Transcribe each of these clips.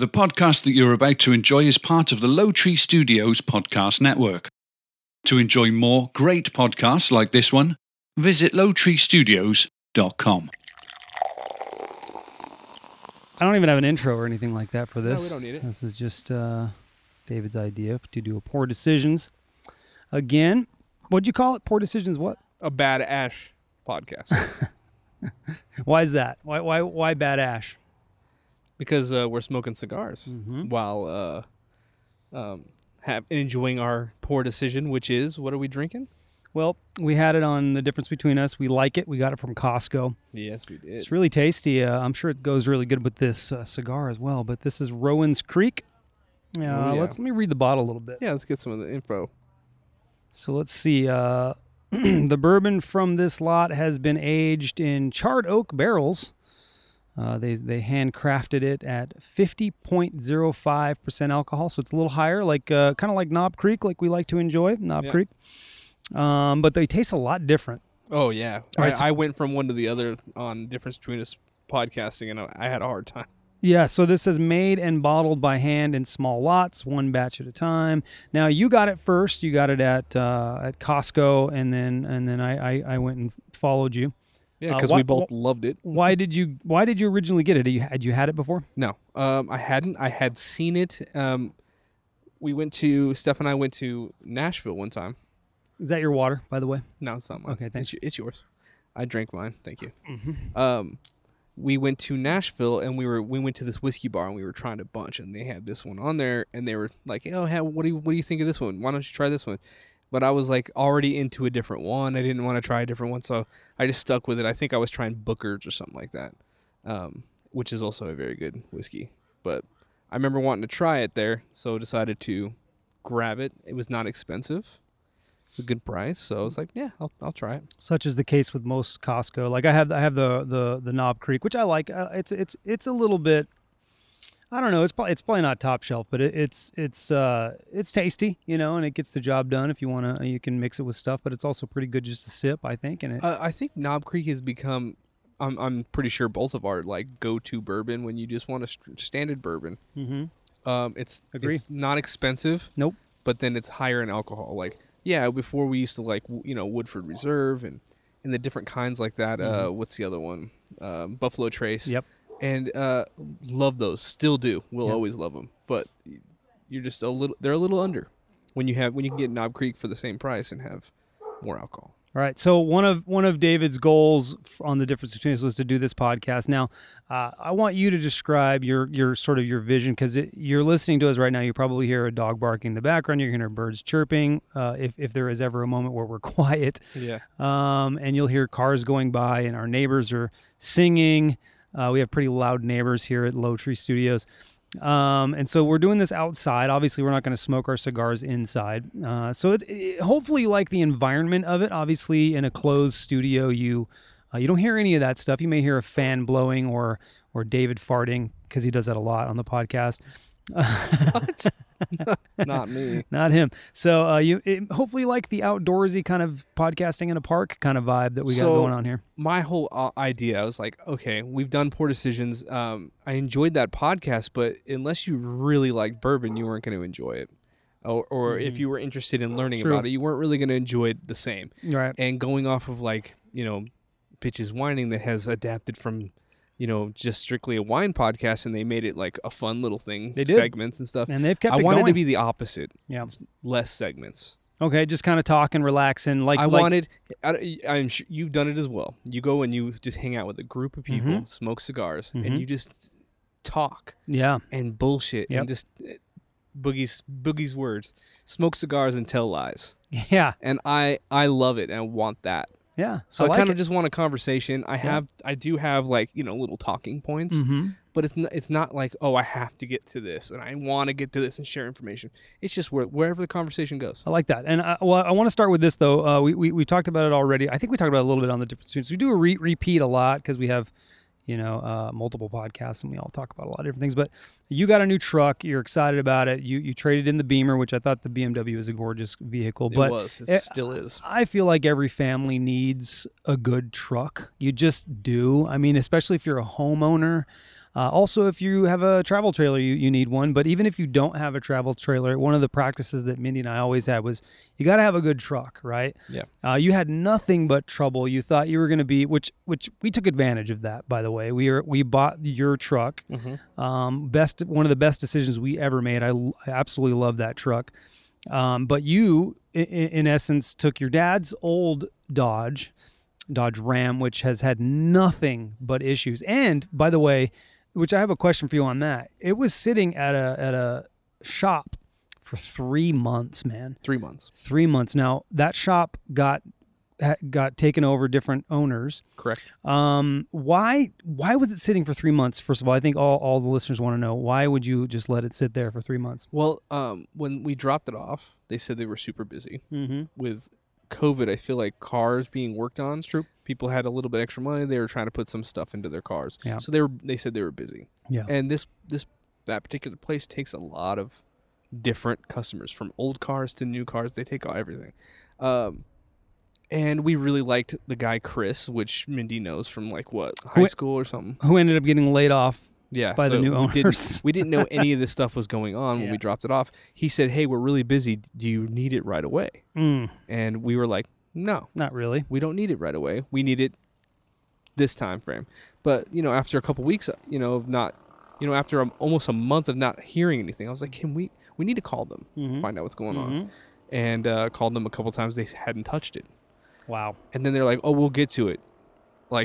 The podcast that you're about to enjoy is part of the Lowtree Studios podcast network. To enjoy more great podcasts like this one, visit lowtreestudios.com. I don't even have an intro or anything like that for this. No, we don't need it. This is just David's idea to do a poor decisions. Again, what'd you call it? Poor decisions what? A bad ash podcast. Why is that? Why bad ash? Because we're smoking cigars while enjoying our poor decision, which is, what are we drinking? Well, we had it on The Difference Between Us. We like it. We got it from Costco. Yes, we did. It's really tasty. I'm sure it goes really good with this cigar as well, but this is Rowan's Creek. Let me read the bottle a little bit. Yeah, let's get some of the info. So let's see. The bourbon from this lot has been aged in charred oak barrels. They handcrafted it at 50.05% alcohol, so it's a little higher, like kind of like Knob Creek, like we like to enjoy Knob Creek. But they taste a lot different. Oh yeah, right, so I went from one to the other on Difference Between Us podcasting, and I had a hard time. Yeah, so this is made and bottled by hand in small lots, one batch at a time. Now you got it first. You got it at Costco, and then I went and followed you. Yeah, because we both loved it. Why did you originally get it? Had you had it before? No, I hadn't. I had seen it. Steph and I went to Nashville one time. Is that your water, by the way? No, it's not mine. Okay, thanks. It's yours. I drank mine. Thank you. Mm-hmm. We went to Nashville, and we went to this whiskey bar, and we were trying a bunch, and they had this one on there, and they were like, "Oh, hey, what do you think of this one? Why don't you try this one?" But I was like already into a different one. I didn't want to try a different one, so I just stuck with it. I think I was trying Booker's or something like that, which is also a very good whiskey. But I remember wanting to try it there, so decided to grab it. It was not expensive. It was a good price, so I was like, yeah, I'll try it. Such is the case with most Costco. Like I have the Knob Creek, which I like. It's a little bit. I don't know. It's probably not top shelf, but it's tasty, you know, and it gets the job done. If you want to, you can mix it with stuff, but it's also pretty good just to sip, I think. And I think Knob Creek has become, I'm pretty sure, both of our like go-to bourbon when you just want a standard bourbon. Mm-hmm. It's not expensive. Nope. But then it's higher in alcohol. Like yeah, before we used to like Woodford Reserve and the different kinds like that. Mm-hmm. What's the other one? Buffalo Trace. Yep. And love those, still do. We'll always love them, but you're just they're a little under when you can get Knob Creek for the same price and have more alcohol. All right. So one of David's goals on The Difference Between Us was to do this podcast. Now, I want you to describe your sort of your vision, because you're listening to us right now. You probably hear a dog barking in the background. You're going to hear birds chirping if there is ever a moment where we're quiet. Yeah. And you'll hear cars going by, and our neighbors are singing. We have pretty loud neighbors here at Lowtree Studios. And so we're doing this outside. Obviously, we're not going to smoke our cigars inside. So it hopefully you like the environment of it. Obviously, in a closed studio, you don't hear any of that stuff. You may hear a fan blowing or David farting, because he does that a lot on the podcast. What? Not me. Not him. So hopefully you like the outdoorsy kind of podcasting in a park kind of vibe that we got going on here. My whole idea, I was like, okay, we've done poor decisions. I enjoyed that podcast, but unless you really liked bourbon, you weren't going to enjoy it. Or if you were interested in learning about it, you weren't really going to enjoy it the same. Right. And going off of like, Bitches Whining, that has adapted from just strictly a wine podcast, and they made it like a fun little thing, segments and stuff. And they've kept it going. I wanted to be the opposite. Yeah. Less segments. Okay, just kind of talking, relaxing. I'm sure you've done it as well. You go and you just hang out with a group of people, mm-hmm. smoke cigars, mm-hmm. and you just talk. Yeah. And bullshit. Yep. And just Boogie's words. Smoke cigars and tell lies. Yeah. And I love it and want that. Yeah, so I kind of just want a conversation. I do have like little talking points, mm-hmm. but it's not like, oh, I have to get to this and I want to get to this and share information. It's just wherever the conversation goes. I like that, and I want to start with this though. We talked about it already. I think we talked about it a little bit on The Difference Between Us. We do repeat a lot because we have multiple podcasts and we all talk about a lot of different things. But you got a new truck. You're excited about it. You traded in the Beamer, which I thought the BMW is a gorgeous vehicle. But it was. It still is. I feel like every family needs a good truck. You just do. I mean, especially if you're a homeowner. Also, if you have a travel trailer, you need one. But even if you don't have a travel trailer, one of the practices that Mindy and I always had was you got to have a good truck, right? Yeah. You had nothing but trouble. You thought you were going to be, which we took advantage of that, by the way. We bought your truck. Mm-hmm. One of the best decisions we ever made. I absolutely love that truck. But you, in essence, took your dad's old Dodge Ram, which has had nothing but issues. And by the way, which I have a question for you on that. It was sitting at a shop for 3 months, man. 3 months. 3 months. Now that shop got taken over, different owners. Correct. Why was it sitting for 3 months? First of all, I think all the listeners want to know, why would you just let it sit there for 3 months? Well, when we dropped it off, they said they were super busy mm-hmm. with COVID. I feel like cars being worked on. True. People had a little bit extra money. They were trying to put some stuff into their cars. Yeah. So they said they were busy. Yeah. And that particular place takes a lot of different customers, from old cars to new cars. They take everything. And we really liked the guy, Chris, which Mindy knows from high school or something. Who ended up getting laid off by the new owners. We didn't know any of this stuff was going on when we dropped it off. He said, hey, we're really busy. Do you need it right away? Mm. And we were like, no. Not really. We don't need it right away. We need it this time frame. But, after a couple weeks, after almost a month of not hearing anything, I was like, we need to call them, mm-hmm. find out what's going mm-hmm. on. And called them a couple times. They hadn't touched it. Wow. And then they're like, oh, we'll get to it.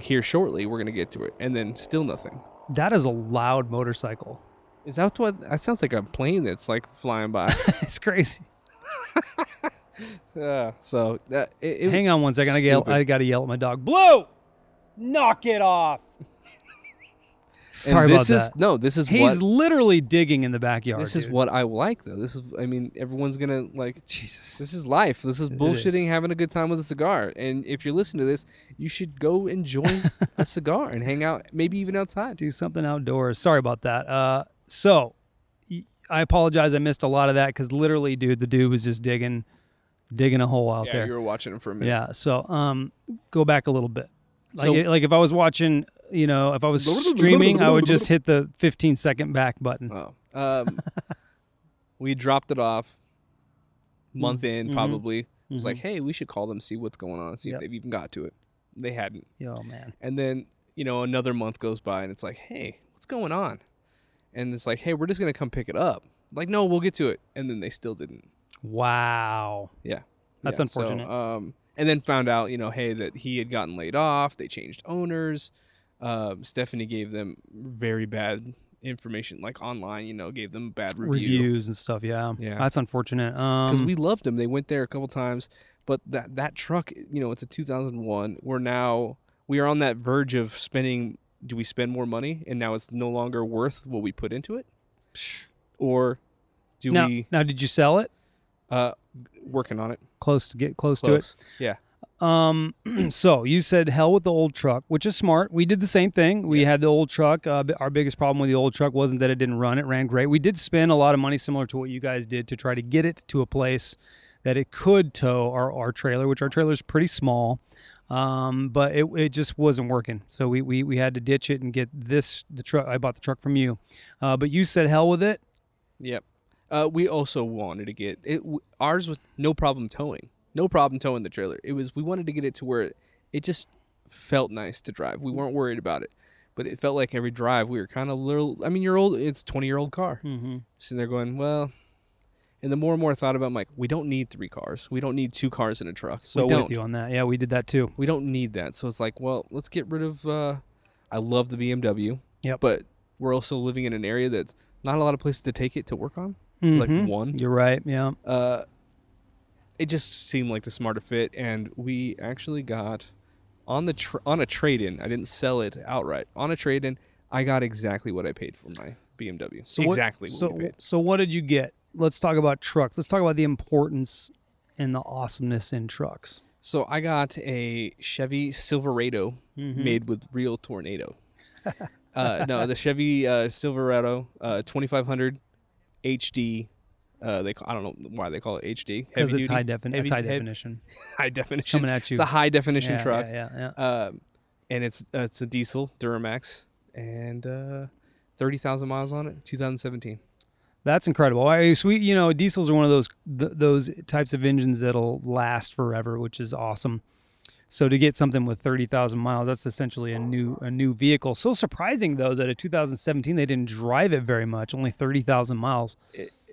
Here shortly, we're going to get to it. And then still nothing. That is a loud motorcycle. Is that what? That sounds like a plane that's flying by. It's crazy. So that. Hang on one second. I got to yell at my dog. Blue! Knock it off! Sorry about that. No, this is what. He's literally digging in the backyard. This is what I like, though. Everyone's going to Jesus. This is life. This is bullshitting, having a good time with a cigar. And if you're listening to this, you should go enjoy a cigar and hang out, maybe even outside. Do something outdoors. Sorry about that. So I apologize. I missed a lot of that because literally, dude, the dude was just digging a hole out there. Yeah, you were watching him for a minute. Yeah. So go back a little bit. If I was watching... if I was streaming, I would just hit the 15-second back button. Oh. We dropped it off month in, probably. Mm-hmm. It was hey, we should call them, see what's going on, see if they've even got to it. They hadn't. Oh, man. And then, another month goes by, and it's hey, what's going on? And it's hey, we're just going to come pick it up. No, we'll get to it. And then they still didn't. Wow. Yeah. That's unfortunate. So, and then found out, that he had gotten laid off. They changed owners. Stephanie gave them very bad information, online, gave them bad reviews and stuff. Yeah. That's unfortunate. Because we loved them. They went there a couple times, but that truck, it's a 2001. We are on that verge of spending. Do we spend more money? And now it's no longer worth what we put into it. Or do we? Now, did you sell it? Working on it. Close to it. Yeah. So you said hell with the old truck, which is smart. We did the same thing. We had the old truck. Our biggest problem with the old truck wasn't that it didn't run. It ran great. We did spend a lot of money similar to what you guys did to try to get it to a place that it could tow our trailer, which our trailer is pretty small. But it just wasn't working. So we had to ditch it and get the truck. I bought the truck from you. But you said hell with it. Yep. We also wanted to get it. Ours was no problem towing. No problem towing the trailer. We wanted to get it to where it just felt nice to drive. We weren't worried about it, but it felt like every drive we were kind of little. I mean, you're old. It's a 20-year-old car. Mm-hmm. Sitting there going, well. And the more and more I thought about, we don't need 3 cars. We don't need 2 cars in a truck. So with you on that, yeah, we did that too. We don't need that. So it's let's get rid of. I love the BMW. Yep. But we're also living in an area that's not a lot of places to take it to work on. Mm-hmm. One. You're right. Yeah. It just seemed like the smarter fit, and we actually got on a trade-in. I didn't sell it outright. On a trade-in, I got exactly what I paid for my BMW. So what did you get? Let's talk about trucks. Let's talk about the importance and the awesomeness in trucks. So I got a Chevy Silverado made with real tornado. The Chevy Silverado 2500 HD. I don't know why they call it HD. Because it's high definition. High definition. It's coming at you. It's a high definition truck. Yeah. And it's a diesel Duramax, and 30,000 miles on it, 2017. That's incredible. Diesels are one of those types of engines that'll last forever, which is awesome. So to get something with 30,000 miles, that's essentially a new vehicle. So surprising, though, that in 2017 they didn't drive it very much, only 30,000 miles.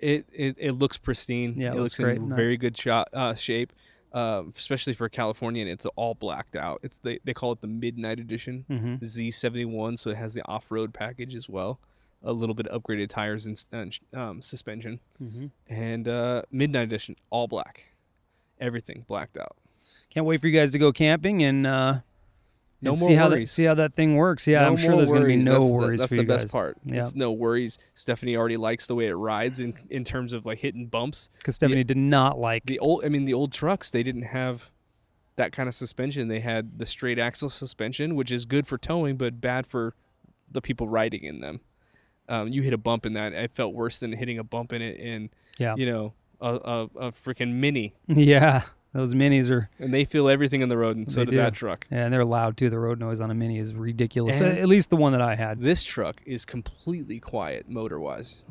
It looks pristine. Yeah, it looks great. In very good shape, especially for California, and it's all blacked out. It's they call it the Midnight Edition, mm-hmm. Z71, so it has the off-road package as well. A little bit of upgraded tires and suspension, mm-hmm. and Midnight Edition, all black, everything blacked out. Can't wait for you guys to go camping and see how that thing works. Yeah, I'm sure there's going to be no worries. That's for the best part. Yeah. It's no worries. Stephanie already likes the way it rides in terms of like hitting bumps. Because Stephanie did not like the old trucks. They didn't have that kind of suspension. They had the straight axle suspension, which is good for towing, but bad for the people riding in them. You hit a bump in that. I felt worse than hitting a bump in it a freaking Mini. Yeah, those Minis are... And they feel everything in the road, and so did that truck. Yeah, and they're loud, too. The road noise on a Mini is ridiculous, and at least the one that I had. This truck is completely quiet motor-wise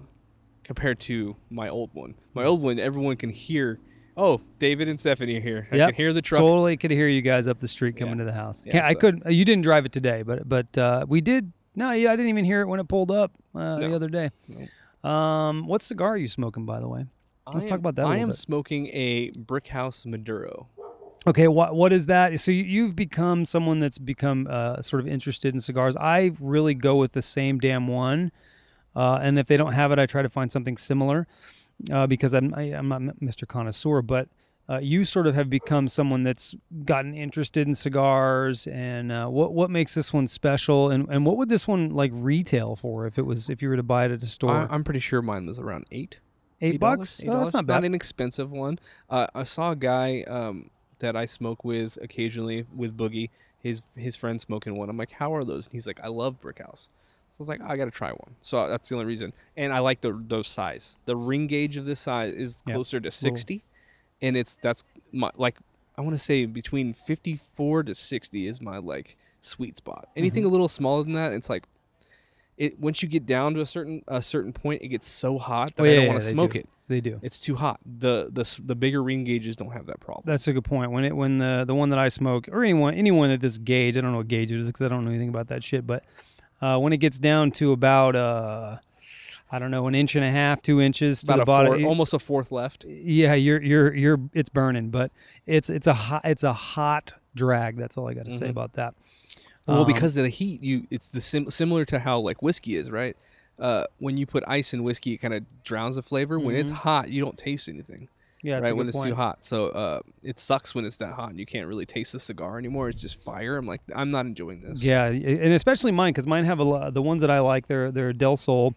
compared to my old one. My old one, everyone can hear... Oh, David and Stephanie are here. I can hear the truck. Totally could hear you guys up the street coming to the house. Yeah, I couldn't... You didn't drive it today, but we did... No, I didn't even hear it when it pulled up the other day. No. What cigar are you smoking, by the way? Let's talk about that a little bit. I am smoking a Brickhouse Maduro. Okay, what is that? So you've become someone that's become sort of interested in cigars. I really go with the same damn one, and if they don't have it, I try to find something similar because I'm not Mr. Connoisseur, but... you sort of have become someone that's gotten interested in cigars, and what makes this one special, and what would this one like retail for if you were to buy it at a store? I'm pretty sure mine was around $8. $8? Oh, that's not bad. Not an expensive one. I saw a guy that I smoke with occasionally with Boogie. His friend smoking one. I'm like, how are those? And he's like, I love Brickhouse. So I was like, I got to try one. So that's the only reason. And I like the size. The ring gauge of this size is closer to 60. Cool. And I want to say between 54 to 60 is my like sweet spot. Anything a little smaller than that, it's like once you get down to a certain point, it gets so hot that I don't want to smoke it. They do. It's too hot. The bigger ring gauges don't have that problem. That's a good point. When the one that I smoke or anyone at this gauge, I don't know what gauge it is because I don't know anything about that shit. But when it gets down to about I don't know, an inch and a half, 2 inches to the bottom, almost a fourth left. Yeah, you're. It's burning, but it's a hot drag. That's all I got to say about that. Well, because of the heat, it's similar to how like whiskey is, right? When you put ice in whiskey, it kind of drowns the flavor. When it's hot, you don't taste anything. Yeah, that's right. When it's too hot, so it sucks when it's that hot and you can't really taste the cigar anymore. It's just fire. I'm like, I'm not enjoying this. Yeah, and especially mine because mine have the ones that I like. They're Del Sol.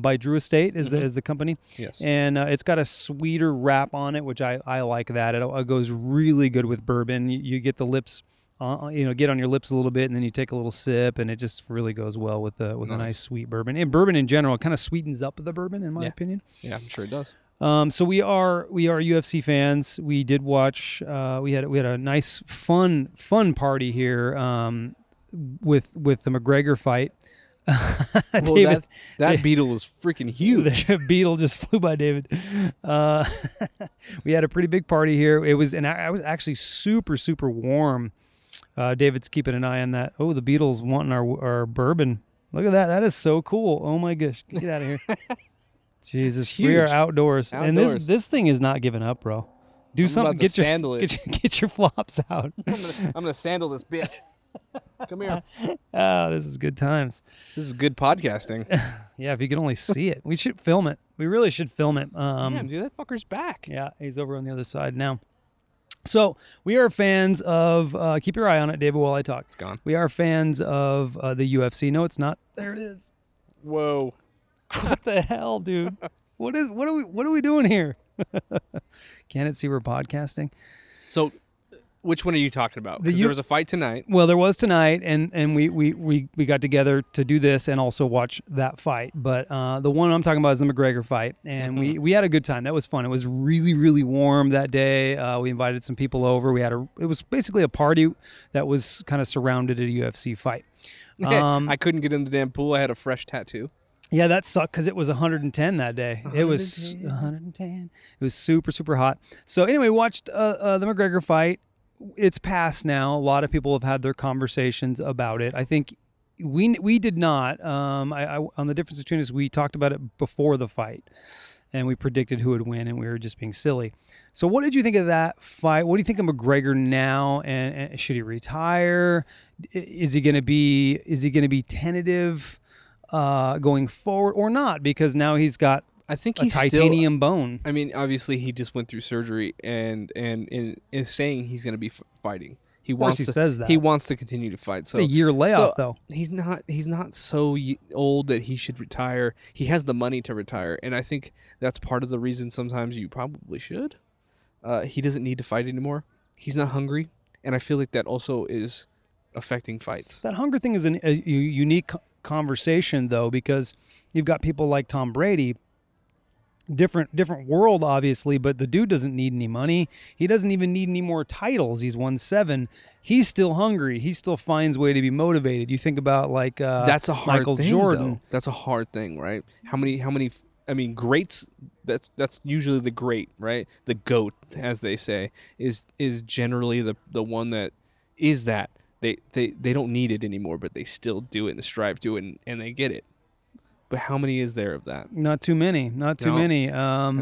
By Drew Estate is the company. Yes. And it's got a sweeter wrap on it, which I like that. It goes really good with bourbon. You get the lips, get on your lips a little bit, and then you take a little sip, and it just really goes well with a nice sweet bourbon. And bourbon in general kind of sweetens up the bourbon, in my opinion. Yeah, I'm sure it does. So we are UFC fans. We did watch. We had a nice fun party here with the McGregor fight. David, that beetle was freaking huge. The beetle just flew by David. We had a pretty big party here. It was, and I was actually super, super warm. David's keeping an eye on that. Oh, the beetle's wanting our bourbon. Look at that. That is so cool. Oh my gosh, get out of here. Jesus, we are outdoors, and this thing is not giving up, bro. Do I'm something. Get your flops out. I'm gonna sandal this bitch. Come here. Oh, this is good times. This is good podcasting. Yeah, if you could only see it. We should film it. We really should film it. Damn, dude, that fucker's back. Yeah, he's over on the other side now. So we are fans of, keep your eye on it, David, while I talk. It's gone. We are fans of the UFC. No, it's not. There it is. Whoa. What the hell, dude? What are we doing here? Can't it see we're podcasting? So... Which one are you talking about? Because there was a fight tonight. Well, there was tonight, and we got together to do this and also watch that fight. But the one I'm talking about is the McGregor fight, and we had a good time. That was fun. It was really, really warm that day. We invited some people over. It was basically a party that was kind of surrounded a UFC fight. I couldn't get in the damn pool. I had a fresh tattoo. Yeah, that sucked because it was 110 that day. 110. It was 110. It was super, super hot. So anyway, watched the McGregor fight. It's past now. A lot of people have had their conversations about it. I think we did not. On the difference between us, we talked about it before the fight, and we predicted who would win, and we were just being silly. So what did you think of that fight? What do you think of McGregor now? And should he retire? Is he going to be tentative going forward or not, because now he's got a titanium bone. I mean, obviously he just went through surgery and is saying he's going to be fighting. He wants to continue to fight. So it's a year layoff though. He's not so old that he should retire. He has the money to retire, and I think that's part of the reason sometimes you probably should. He doesn't need to fight anymore. He's not hungry, and I feel like that also is affecting fights. That hunger thing is a unique conversation though, because you've got people like Tom Brady, different world obviously, but the dude doesn't need any money. He doesn't even need any more titles. He's won 7. He's still hungry. He still finds a way to be motivated. You think about like that's a hard Michael thing, Jordan though. That's a hard thing, right? How many I mean, greats, that's usually the great, right? The GOAT, as they say, is generally the one that is that They don't need it anymore, but they still do it and strive to it, and they get it. But how many is there of that? Not too many. And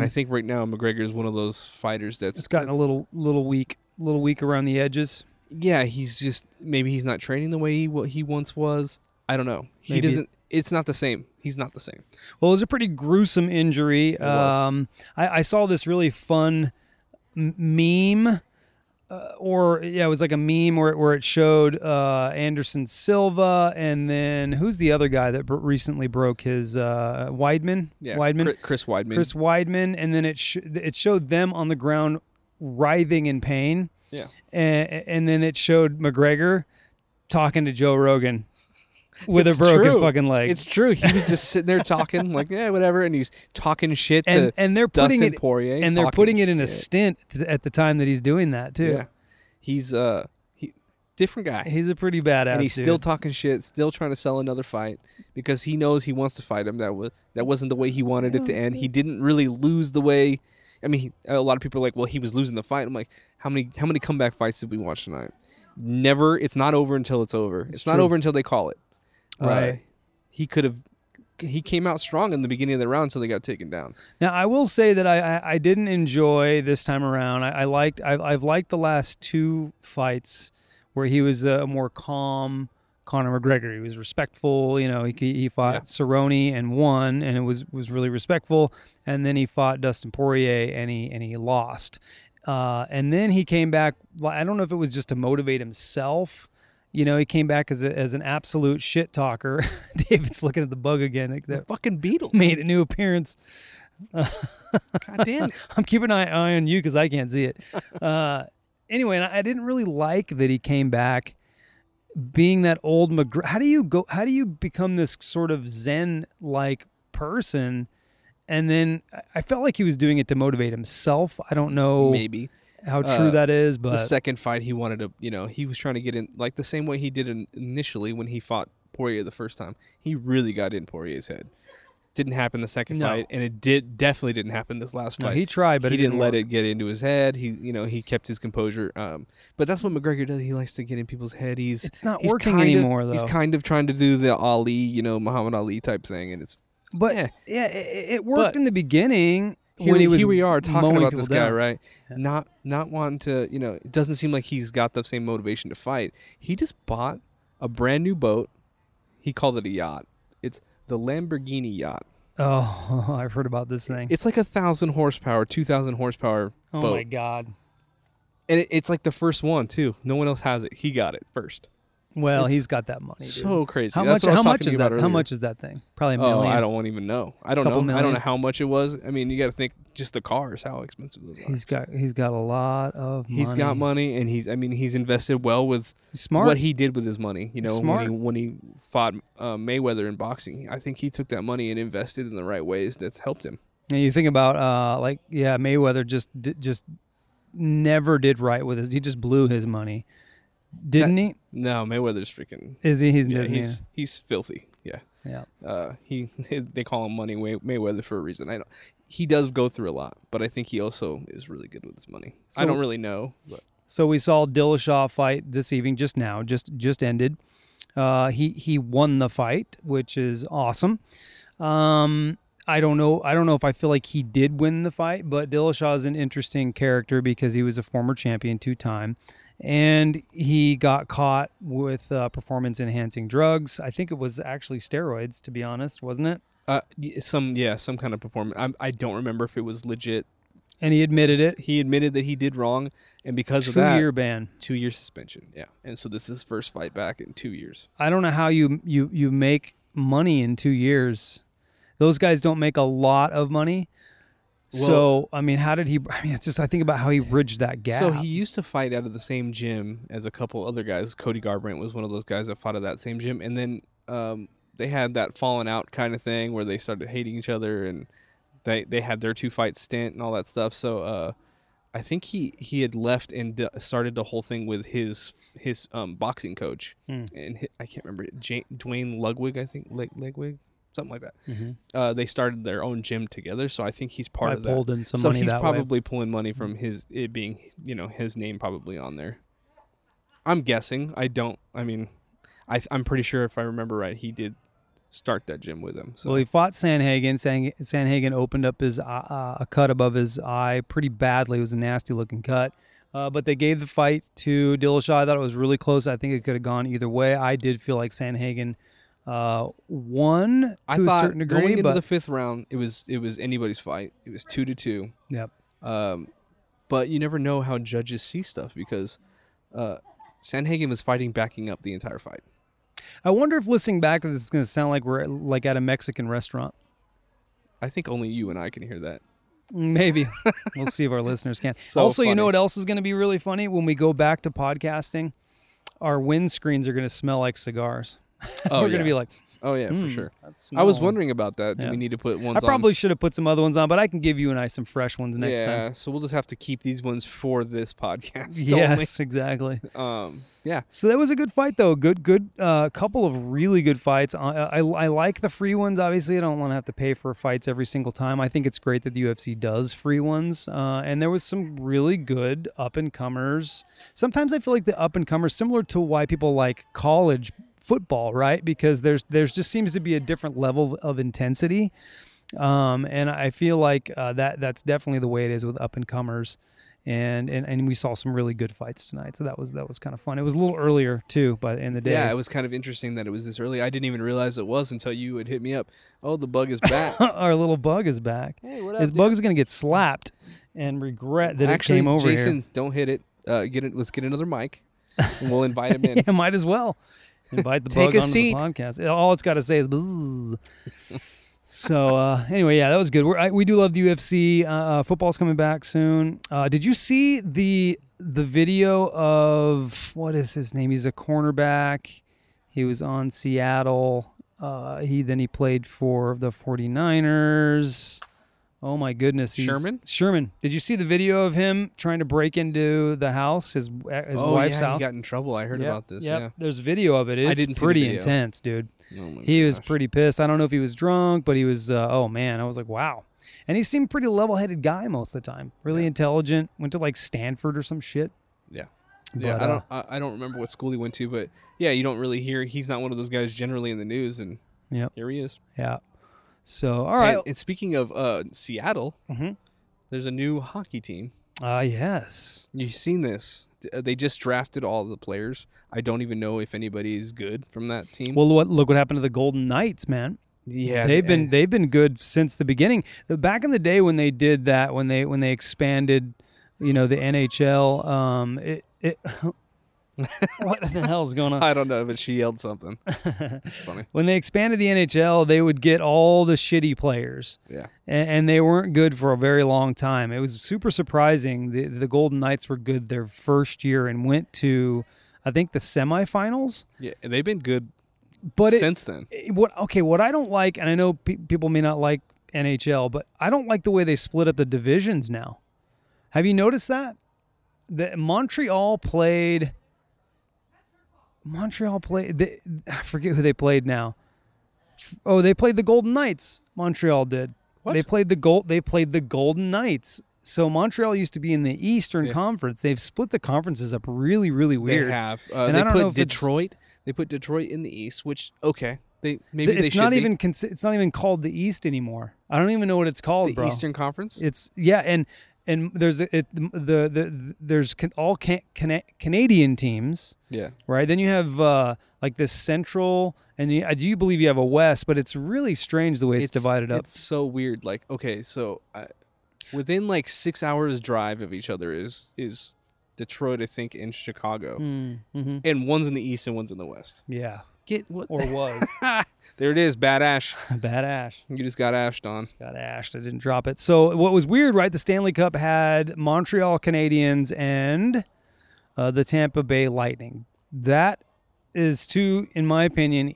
I think right now McGregor is one of those fighters that's gotten a little weak around the edges. Yeah, he's just, maybe he's not training the way he once was. I don't know. He doesn't. It's not the same. He's not the same. Well, it was a pretty gruesome injury. I saw this really fun meme. It was like a meme where it showed Anderson Silva, and then who's the other guy that recently broke his Weidman? Yeah, Weidman? Chris Weidman, and then it showed them on the ground writhing in pain. Yeah, and then it showed McGregor talking to Joe Rogan with a broken fucking leg. It's true. He was just sitting there talking like, yeah, whatever, and he's talking shit and they're putting Dustin Poirier. And they're putting it in a stint at the time that he's doing that too. Yeah. He's different guy. He's a pretty badass dude. And he's still talking shit, still trying to sell another fight because he knows he wants to fight him. That wasn't the way he wanted it to end. He didn't really lose the way. I mean, a lot of people are like, well, he was losing the fight. I'm like, how many comeback fights did we watch tonight? Never. It's not over until it's over. It's not over until they call it. Right. He came out strong in the beginning of the round, so they got taken down. Now I will say that I didn't enjoy this time around. I've liked the last 2 fights where he was a more calm Conor McGregor. He was respectful. You know, he fought Cerrone and won, and it was really respectful. And then he fought Dustin Poirier and he lost. And then he came back. I don't know if it was just to motivate himself. You know, he came back as an absolute shit talker. David's looking at the bug again. That fucking beetle made a new appearance. God damn it. I'm keeping an eye on you because I can't see it. Anyway, I didn't really like that he came back being that old McGregor. How do you become this sort of Zen-like person? And then I felt like he was doing it to motivate himself. I don't know. Maybe. How true that is, but the second fight he wanted to, you know, he was trying to get in like the same way he did initially when he fought Poirier the first time. He really got in Poirier's head. Didn't happen the second fight, and it definitely didn't happen this last fight. No, he tried, but he didn't let it get into his head. He kept his composure. But that's what McGregor does. He likes to get in people's head. It's not working anymore though. He's kind of trying to do the Ali, Muhammad Ali type thing, and it's it worked in the beginning. Here we are talking about this guy, right? Yeah. Not wanting to, it doesn't seem like he's got the same motivation to fight. He just bought a brand new boat. He called it a yacht. It's the Lamborghini yacht. Oh, I've heard about this thing. It's like 1,000 horsepower, 2,000 horsepower boat. Oh my God. And it's like the first one too. No one else has it. He got it first. Well, he's got that money, dude. So crazy. How much is that thing? Probably $1 million. I don't even know. I don't know how much it was. I mean, you got to think just the cars, how expensive those are. He's got a lot of money. He's got money, and he's invested well with what he did with his money. You know, when he fought Mayweather in boxing, I think he took that money and invested in the right ways. That's helped him. And you think about Mayweather just never did right with his. He just blew his money. Didn't he? No, Mayweather's freaking... Is he? He's filthy. Yeah. Yeah. They call him Money Mayweather for a reason. He does go through a lot, but I think he also is really good with his money. So, I don't really know. But. So we saw Dillashaw fight this evening just now, just ended. He won the fight, which is awesome. I don't know if I feel like he did win the fight, but Dillashaw is an interesting character because he was a former champion 2-time, and he got caught with performance-enhancing drugs. I think it was actually steroids, to be honest, wasn't it? Some kind of performance. I don't remember if it was legit. And he admitted it. He admitted that he did wrong, and because of that, 2-year ban, 2-year suspension. Yeah, and so this is his first fight back in 2 years. I don't know how you make money in 2 years. Those guys don't make a lot of money. Well, so, I mean, how did he... I mean, it's just... I think about how he bridged that gap. So, he used to fight out of the same gym as a couple other guys. Cody Garbrandt was one of those guys that fought at that same gym. And then they had that falling out kind of thing where they started hating each other. And they had their 2-fight stint and all that stuff. So, I think he had left and started the whole thing with his boxing coach. Hmm. And I can't remember. Dwayne Ludwig, I think. Legwig? Something like that. Mm-hmm. They started their own gym together, so I think he's part of that. In some so money he's that probably way. Pulling money from it being, his name probably on there. I'm guessing. I'm pretty sure if I remember right, he did start that gym with him. So. Well, he fought Sanhagen. Sanhagen opened up his a cut above his eye pretty badly. It was a nasty looking cut. But they gave the fight to Dillashaw. I thought it was really close. I think it could have gone either way. I did feel like Sanhagen. One I to thought a certain degree, going into the fifth round, it was anybody's fight. It was 2-2. Yep. But you never know how judges see stuff because Sanhagen was fighting backing up the entire fight. I wonder if listening back, this is going to sound like we're like at a Mexican restaurant. I think only you and I can hear that. Maybe we'll see if our listeners can. So also, funny. You know what else is going to be really funny when we go back to podcasting? Our windscreens are going to smell like cigars. Oh, we're gonna be like, oh yeah, for sure. I was wondering about that. Do we need to put ones on? I probably should have put some other ones on, but I can give you and I some fresh ones next time. Yeah, so we'll just have to keep these ones for this podcast. Yes, exactly. Yeah. So that was a good fight, though. Good. Couple of really good fights. I like the free ones. Obviously, I don't want to have to pay for fights every single time. I think it's great that the UFC does free ones. And there was some really good up and comers. Sometimes I feel like the up and comers, similar to why people like college football, right? Because there's just seems to be a different level of intensity, and I feel like that's definitely the way it is with up and comers, and we saw some really good fights tonight. So that was kind of fun. It was a little earlier too, but in the day. Yeah, it was kind of interesting that it was this early. I didn't even realize it was until you would hit me up. Oh, the bug is back. Our little bug is back. Hey, what up? His bug's gonna get slapped and regret that it came over Jason, here. Don't hit it. Get it. Let's get another mic, and we'll invite him in. Yeah, might as well. Invite the bug onto the podcast. All it's got to say is bzzz. So anyway, yeah, that was good. We do love the UFC. Football's coming back soon. Did you see the video of, what is his name? He's a cornerback. He was on Seattle. He played for the 49ers. Oh, my goodness. Sherman. Did you see the video of him trying to break into the house, his wife's house? He got in trouble. I heard about this. Yep. Yeah, there's video of it. It's pretty intense, dude. Oh he was pretty pissed. I don't know if he was drunk, but he was, oh, man. I was like, wow. And he seemed pretty level-headed guy most of the time. Really intelligent. Went to, like, Stanford or some shit. Yeah. But, I don't remember what school he went to, but, yeah, you don't really hear. He's not one of those guys generally in the news, and here he is. Yeah. So, all right. And speaking of Seattle, there's a new hockey team. Yes. You've seen this. They just drafted all the players. I don't even know if anybody is good from that team. Well, look what happened to the Golden Knights, man. Yeah, they've been good since the beginning. Back in the day when they did that, when they expanded, the NHL. What the hell is going on? I don't know, but she yelled something. It's funny. When they expanded the NHL, they would get all the shitty players. Yeah. And they weren't good for a very long time. It was super surprising. The Golden Knights were good their first year and went to, I think, the semifinals. Yeah, they've been good since then. What I don't like, and I know people may not like NHL, but I don't like the way they split up the divisions now. Have you noticed that? That Montreal played... I forget who they played now. Oh, they played the Golden Knights. Montreal did. What? They played the Golden Knights. So Montreal used to be in the Eastern Conference. They've split the conferences up really, really weird. They have. And they put Detroit. They put Detroit in the East, which okay. It's not even called the East anymore. I don't even know what it's called. The Eastern Conference. It's and there's Canadian teams. Yeah. Right. Then you have like this Central, and I do believe you have a West, but it's really strange the way it's divided up. It's so weird. Like okay, so within like 6 hours drive of each other is Detroit, I think, and Chicago, and one's in the East and one's in the West. Yeah. Get what? Or was. There it is, bad ash. Bad ash. You just got ashed on. Got ashed. I didn't drop it. So what was weird, right? The Stanley Cup had Montreal Canadiens and the Tampa Bay Lightning. That is two, in my opinion,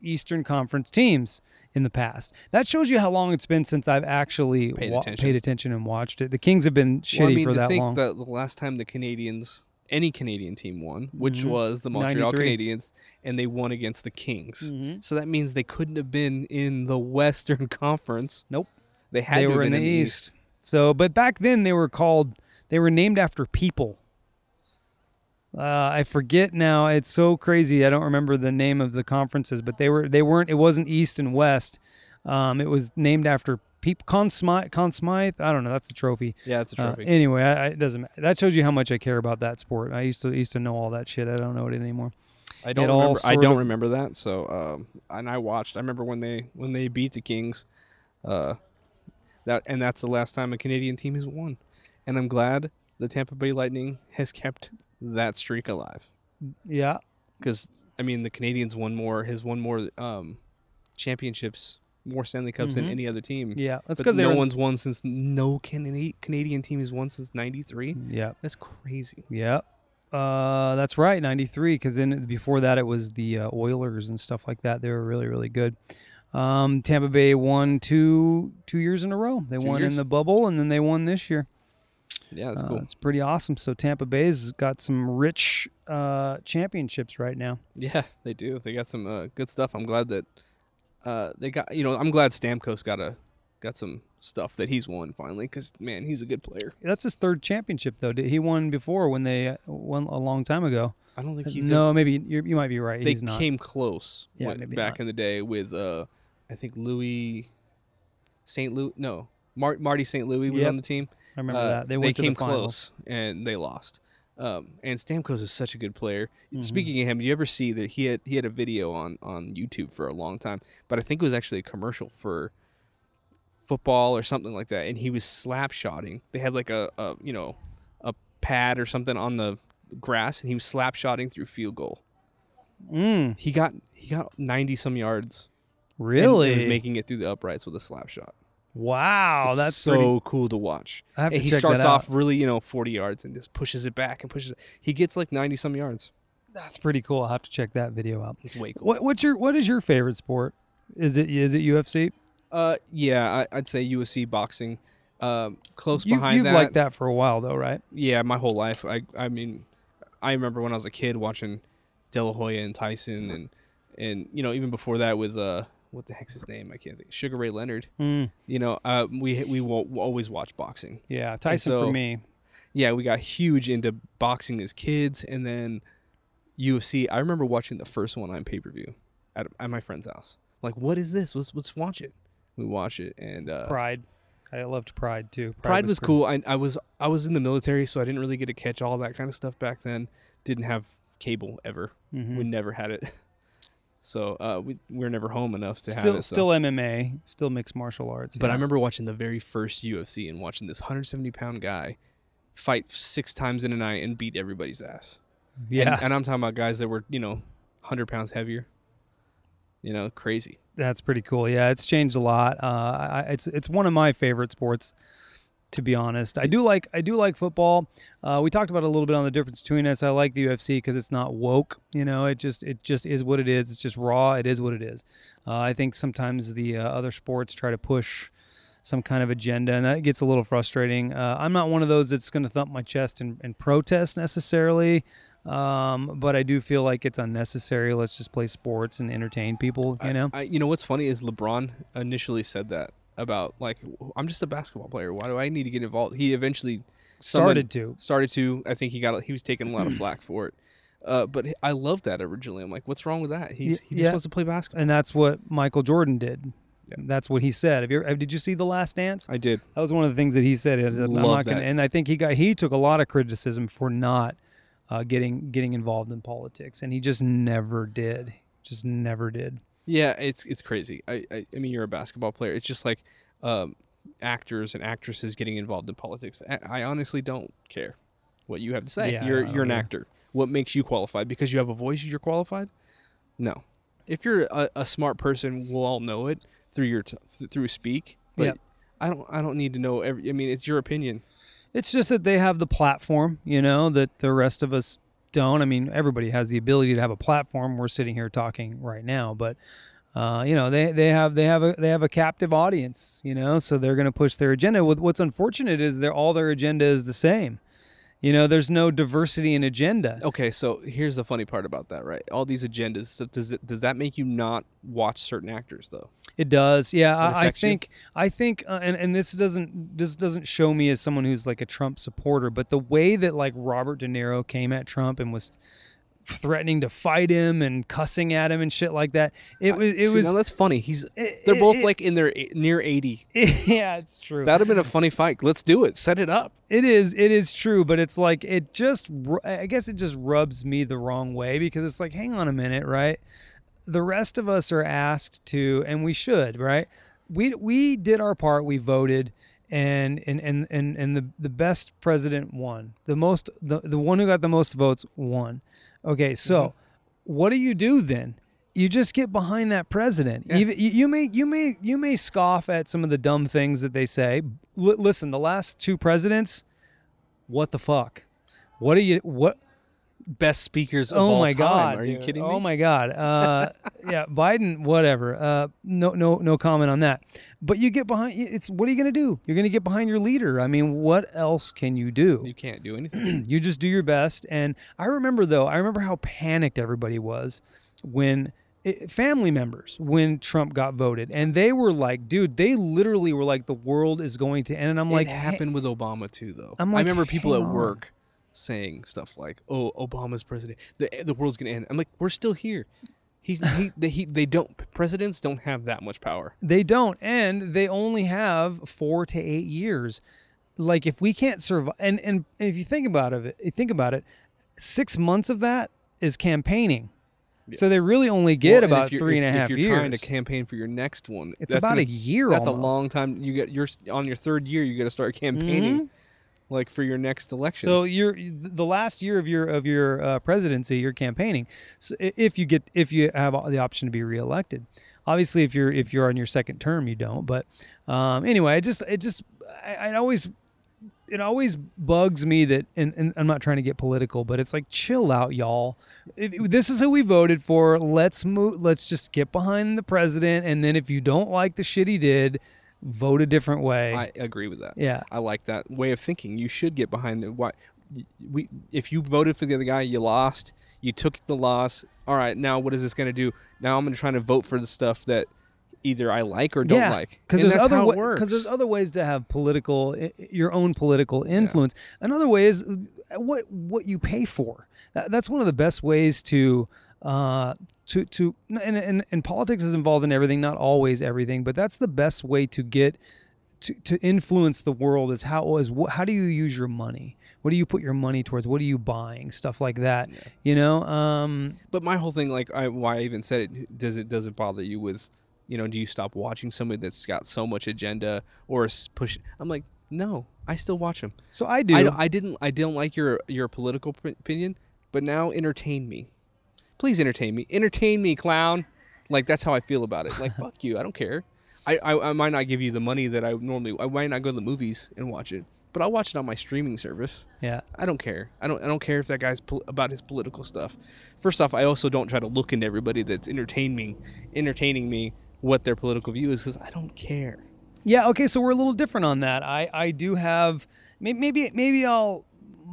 Eastern Conference teams in the past. That shows you how long it's been since I've actually paid attention and watched it. The Kings have been shitty for that long. I think the last time the Canadiens... any Canadian team won, which was the Montreal Canadiens, and they won against the Kings. Mm-hmm. So that means they couldn't have been in the Western Conference. Nope. They were in the East. So, but back then they were named after people. I forget now. It's so crazy. I don't remember the name of the conferences, but it wasn't East and West. It was named after Conn Smythe, I don't know. That's a trophy. Yeah, it's a trophy. Anyway, it doesn't matter. That shows you how much I care about that sport. I used to know all that shit. I don't know it anymore. I don't remember that. So, and I watched. I remember when they beat the Kings. That's the last time a Canadian team has won, and I'm glad the Tampa Bay Lightning has kept that streak alive. Yeah, because I mean the Canadians has won more championships. More Stanley Cups than any other team. Yeah, that's because no one's won since no Canadian team has won since '93. Yeah, that's crazy. Yeah, that's right, '93. Because then before that, it was the Oilers and stuff like that. They were really, really good. Tampa Bay won two years in a row. They won in the bubble, and then they won this year. Yeah, that's cool. It's pretty awesome. So Tampa Bay's got some rich championships right now. Yeah, they do. They got some good stuff. I'm glad that. I'm glad Stamkos got some stuff that he's won finally, because man, he's a good player. That's his third championship though. He won before when they won a long time ago. I don't think he's. No, maybe you might be right. They he's not. Came close back in the day with I think Louis St. Louis. No, Marty St. Louis was on the team. I remember that they came close and they lost. And Stamkos is such a good player. Mm-hmm. Speaking of him, do you ever see that he had a video on YouTube for a long time, but I think it was actually a commercial for football or something like that, and he was slap-shotting. They had like a pad or something on the grass, and he was slap-shotting through field goal. Mm. He got 90-some yards. Really? He was making it through the uprights with a slap shot. Wow, that's so cool to watch. I have to check that out. He starts off really, 40 yards and just pushes it back and pushes it. He gets like 90-some yards. That's pretty cool. I'll have to check that video out. It's way cool. What is your favorite sport? Is it UFC? Yeah, I'd say UFC boxing. Close behind that. You've liked that for a while though, right? Yeah, my whole life. I mean, I remember when I was a kid watching De La Hoya and Tyson and even before that with what the heck's his name? I can't think. Sugar Ray Leonard. Mm. We always watch boxing. Yeah, Tyson for me. Yeah, we got huge into boxing as kids, and then UFC. I remember watching the first one on pay-per-view at my friend's house. Like, what is this? Let's watch it. We watch it, and Pride. I loved Pride too. Pride was cool. I was in the military, so I didn't really get to catch all that kind of stuff back then. Didn't have cable ever. Mm-hmm. We never had it. So we're never home enough to have it. So. Still MMA, still mixed martial arts. But yeah. I remember watching the very first UFC and watching this 170-pound guy fight 6 times in a night and beat everybody's ass. Yeah. And I'm talking about guys that were, 100 pounds heavier. Crazy. That's pretty cool. Yeah, it's changed a lot. It's one of my favorite sports, to be honest. I do like football. We talked about a little bit on the difference between us. I like the UFC because it's not woke. It just is what it is. It's just raw. It is what it is. I think sometimes the other sports try to push some kind of agenda, and that gets a little frustrating. I'm not one of those that's going to thump my chest and protest necessarily. But I do feel like it's unnecessary. Let's just play sports and entertain people, you know? You know what's funny is LeBron initially said that about, like, I'm just a basketball player. Why do I need to get involved? He eventually started to. I think he was taking a lot of flack for it. But I loved that originally. I'm like, what's wrong with that? He just wants to play basketball. And that's what Michael Jordan did. Yeah. That's what he said. Did you see The Last Dance? I did. That was one of the things that he said. And I think he took a lot of criticism for not getting involved in politics, and he just never did. Yeah, it's crazy. I mean, you're a basketball player. It's just like actors and actresses getting involved in politics. I honestly don't care what you have to say. Yeah, you're an actor. What makes you qualified? Because you have a voice, you're qualified? No. If you're a smart person, we'll all know it through your through speak. But yeah. I don't need to know every. I mean, it's your opinion. It's just that they have the platform, you know, that the rest of us don't. I mean, everybody has the ability to have a platform. We're sitting here talking right now, but you know, they have a captive audience, you know, so they're going to push their agenda. What's unfortunate is all their agenda is the same. You know, there's no diversity in agenda. Okay, so here's the funny part about that, right? All these agendas. So does that make you not watch certain actors, though? It does. Yeah, I think, and this doesn't show me as someone who's like a Trump supporter, but the way that like Robert De Niro came at Trump and was threatening to fight him and cussing at him and shit like that, it was. No, that's funny. They're both like in their near 80. Yeah, it's true. That'd have been a funny fight. Let's do it. Set it up. It is true, but it's like I guess it just rubs me the wrong way, because it's like, hang on a minute, right? The rest of us are asked to, and we should, right? We did our part. We voted, and the best president won. The one who got the most votes won. Okay, so what do you do then? You just get behind that president. Yeah. You may scoff at some of the dumb things that they say. Listen, the last two presidents, what the fuck? Best speakers of all time. God, are you kidding me? Oh my God. Yeah, Biden, whatever. No comment on that. But you get behind, what are you going to do? You're going to get behind your leader. I mean, what else can you do? You can't do anything. You just do your best. And I remember how panicked everybody was when Trump got voted, and they were like, dude, they literally were like, the world is going to end. And I'm like, it happened with Obama too, though. Like, I remember people at work saying stuff like, "Oh, Obama's president. The world's gonna end." I'm like, we're still here. Presidents don't have that much power. They don't, and they only have 4 to 8 years. Like, if we can't survive, and if you think about it, 6 months of that is campaigning. Yeah. So they really only get about 3.5 years. If you're trying to campaign for your next one, it's about a year. That's almost a long time. You're on your third year. You got to start campaigning. Mm-hmm. Like, for your next election. So the last year of your presidency, you're campaigning. So if you have the option to be reelected, obviously if you're on your second term, you don't. But anyway, it always bugs me that, and I'm not trying to get political, but it's like, chill out, y'all. This is who we voted for. Let's move. Let's just get behind the president, and then if you don't like the shit he did, vote a different way. I agree with that. Yeah, I like that way of thinking. You should get behind if you voted for the other guy, you lost. You took the loss. All right, now what is this going to do? Now I'm going to try to vote for the stuff that either I like or don't like. Because there's other ways to have your own political influence. Yeah. Another way is what you pay for. That's one of the best ways to. And politics is involved in everything, not always everything, but that's the best way to get to influence the world is how do you use your money? What do you put your money towards? What are you buying? Stuff like that, yeah. You know? But my whole thing, like why I even said it, does it bother you with, you know, do you stop watching somebody that's got so much agenda or push? I'm like, no, I still watch them. So I do. I didn't like your political opinion, but now entertain me. Please entertain me. Entertain me, clown. Like, that's how I feel about it. Like, fuck you. I don't care. I might not give you the money that I normally... I might not go to the movies and watch it, but I'll watch it on my streaming service. Yeah. I don't care. I don't care if that guy's about his political stuff. First off, I also don't try to look into everybody that's entertaining me what their political view is, because I don't care. Yeah, okay, so we're a little different on that. I do have... Maybe I'll...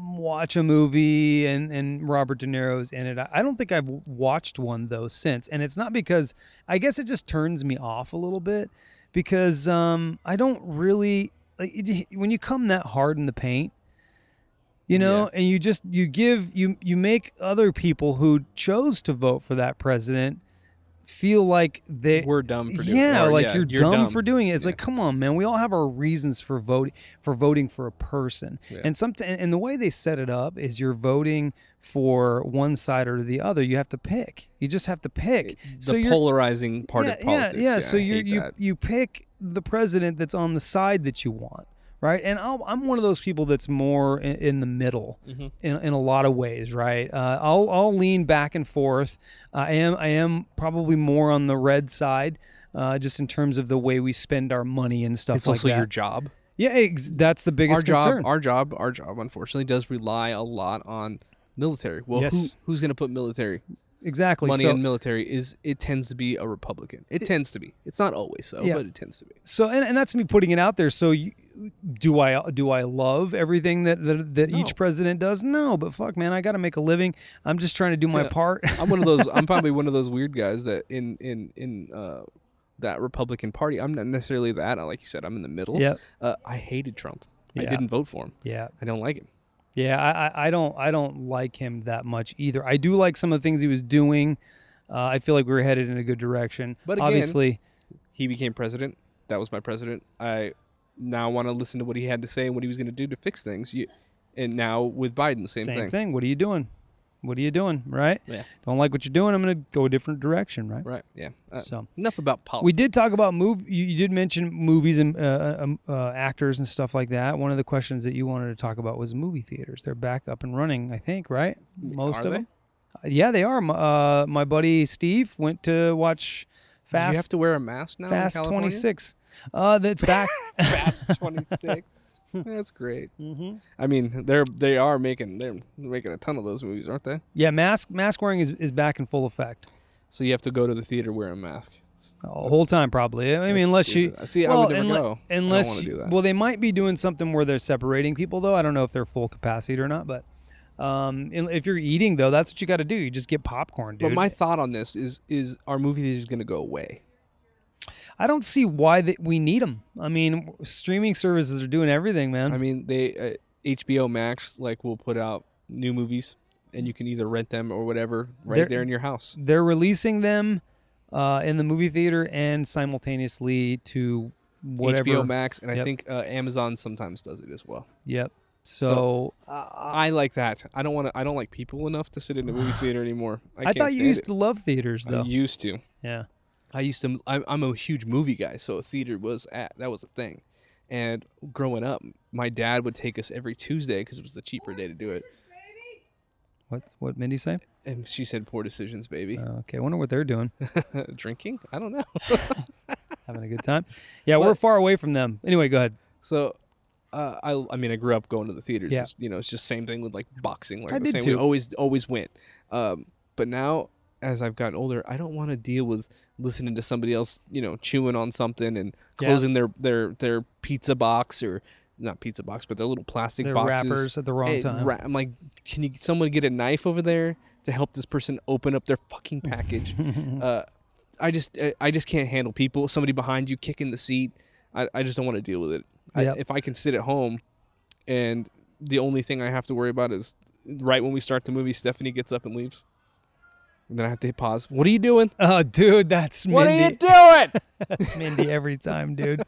watch a movie and Robert De Niro's in it. I don't think I've watched one, though, since. And it's not because, I guess it just turns me off a little bit, because I don't really, like, when you come that hard in the paint, you know, and you just, you make other people who chose to vote for that president feel like they were dumb for doing it. Or, like you're dumb for doing it. It's like, come on, man, we all have our reasons for voting for a person. Yeah. And and the way they set it up is you're voting for one side or the other. You have to pick. You just have to pick. The polarizing part of politics. Yeah, so you pick the president that's on the side that you want. Right. And I'm one of those people that's more in the middle in a lot of ways. Right. I'll lean back and forth. I am probably more on the red side, just in terms of the way we spend our money and stuff. It's like also that. Your job. Yeah, that's the biggest concern. Our job, unfortunately, does rely a lot on military. Well, who's going to put military? Exactly. Money in military tends to be a Republican. It tends to be. It's not always so, but it tends to be. So, and that's me putting it out there. So do I love everything that each president does? No, but fuck, man, I got to make a living. I'm just trying to do my part. I'm probably one of those weird guys that in that Republican Party, I'm not necessarily that. Like you said, I'm in the middle. Yep. I hated Trump. Yeah. I didn't vote for him. Yeah. I don't like him. Yeah, I don't like him that much either. I do like some of the things he was doing. I feel like we were headed in a good direction. But again, obviously, he became president. That was my president. I now want to listen to what he had to say and what he was going to do to fix things. And now with Biden, same thing. What are you doing? Right? Yeah. Don't like what you're doing. I'm going to go a different direction. Right. Right. Yeah. So enough about politics. We did talk about You did mention movies and actors and stuff like that. One of the questions that you wanted to talk about was movie theaters. They're back up and running, I think. Right. Most of them. Yeah, they are. My buddy Steve went to watch Fast. Do you have to wear a mask now? Fast in California? 26. That's back. Fast 26. That's great. Mm-hmm. I mean, they're making a ton of those movies, aren't they? Yeah, mask wearing is back in full effect. So you have to go to the theater wearing a mask the whole time, probably. I mean, unless you see, I would never go. Unless I don't want to do that. Well, they might be doing something where they're separating people, though. I don't know if they're full capacity or not, but if you're eating, though, that's what you got to do. You just get popcorn, dude. But my thought on this is our movie theater is going to go away. I don't see why we need them. I mean, streaming services are doing everything, man. I mean, they HBO Max will put out new movies, and you can either rent them or whatever there in your house. They're releasing them in the movie theater and simultaneously to whatever. HBO Max, and I think Amazon sometimes does it as well. Yep. So I like that. I don't like people enough to sit in a movie theater anymore. I thought you used to love theaters, though. I used to. Yeah. I'm a huge movie guy, so a theater was a thing. And growing up, my dad would take us every Tuesday because it was the cheaper day to do it. What Mindy say? And she said, "Poor decisions, baby." Okay, I wonder what they're doing. Drinking? I don't know. Having a good time. Yeah, we're far away from them. Anyway, go ahead. So, I grew up going to the theaters. Yeah. You know, it's just same thing with boxing. Like I did too. We always went. But now, as I've gotten older, I don't want to deal with listening to somebody else, chewing on something and closing their pizza box or not pizza box, but their little plastic boxes. Their wrappers at the wrong time. I'm like, can someone get a knife over there to help this person open up their fucking package? I just can't handle people. Somebody behind you kicking the seat. I just don't want to deal with it. Yep. If I can sit at home and the only thing I have to worry about is right when we start the movie, Stephanie gets up and leaves. And then I have to hit pause. What are you doing? Oh, dude, that's Mindy. What are you doing? That's Mindy every time, dude.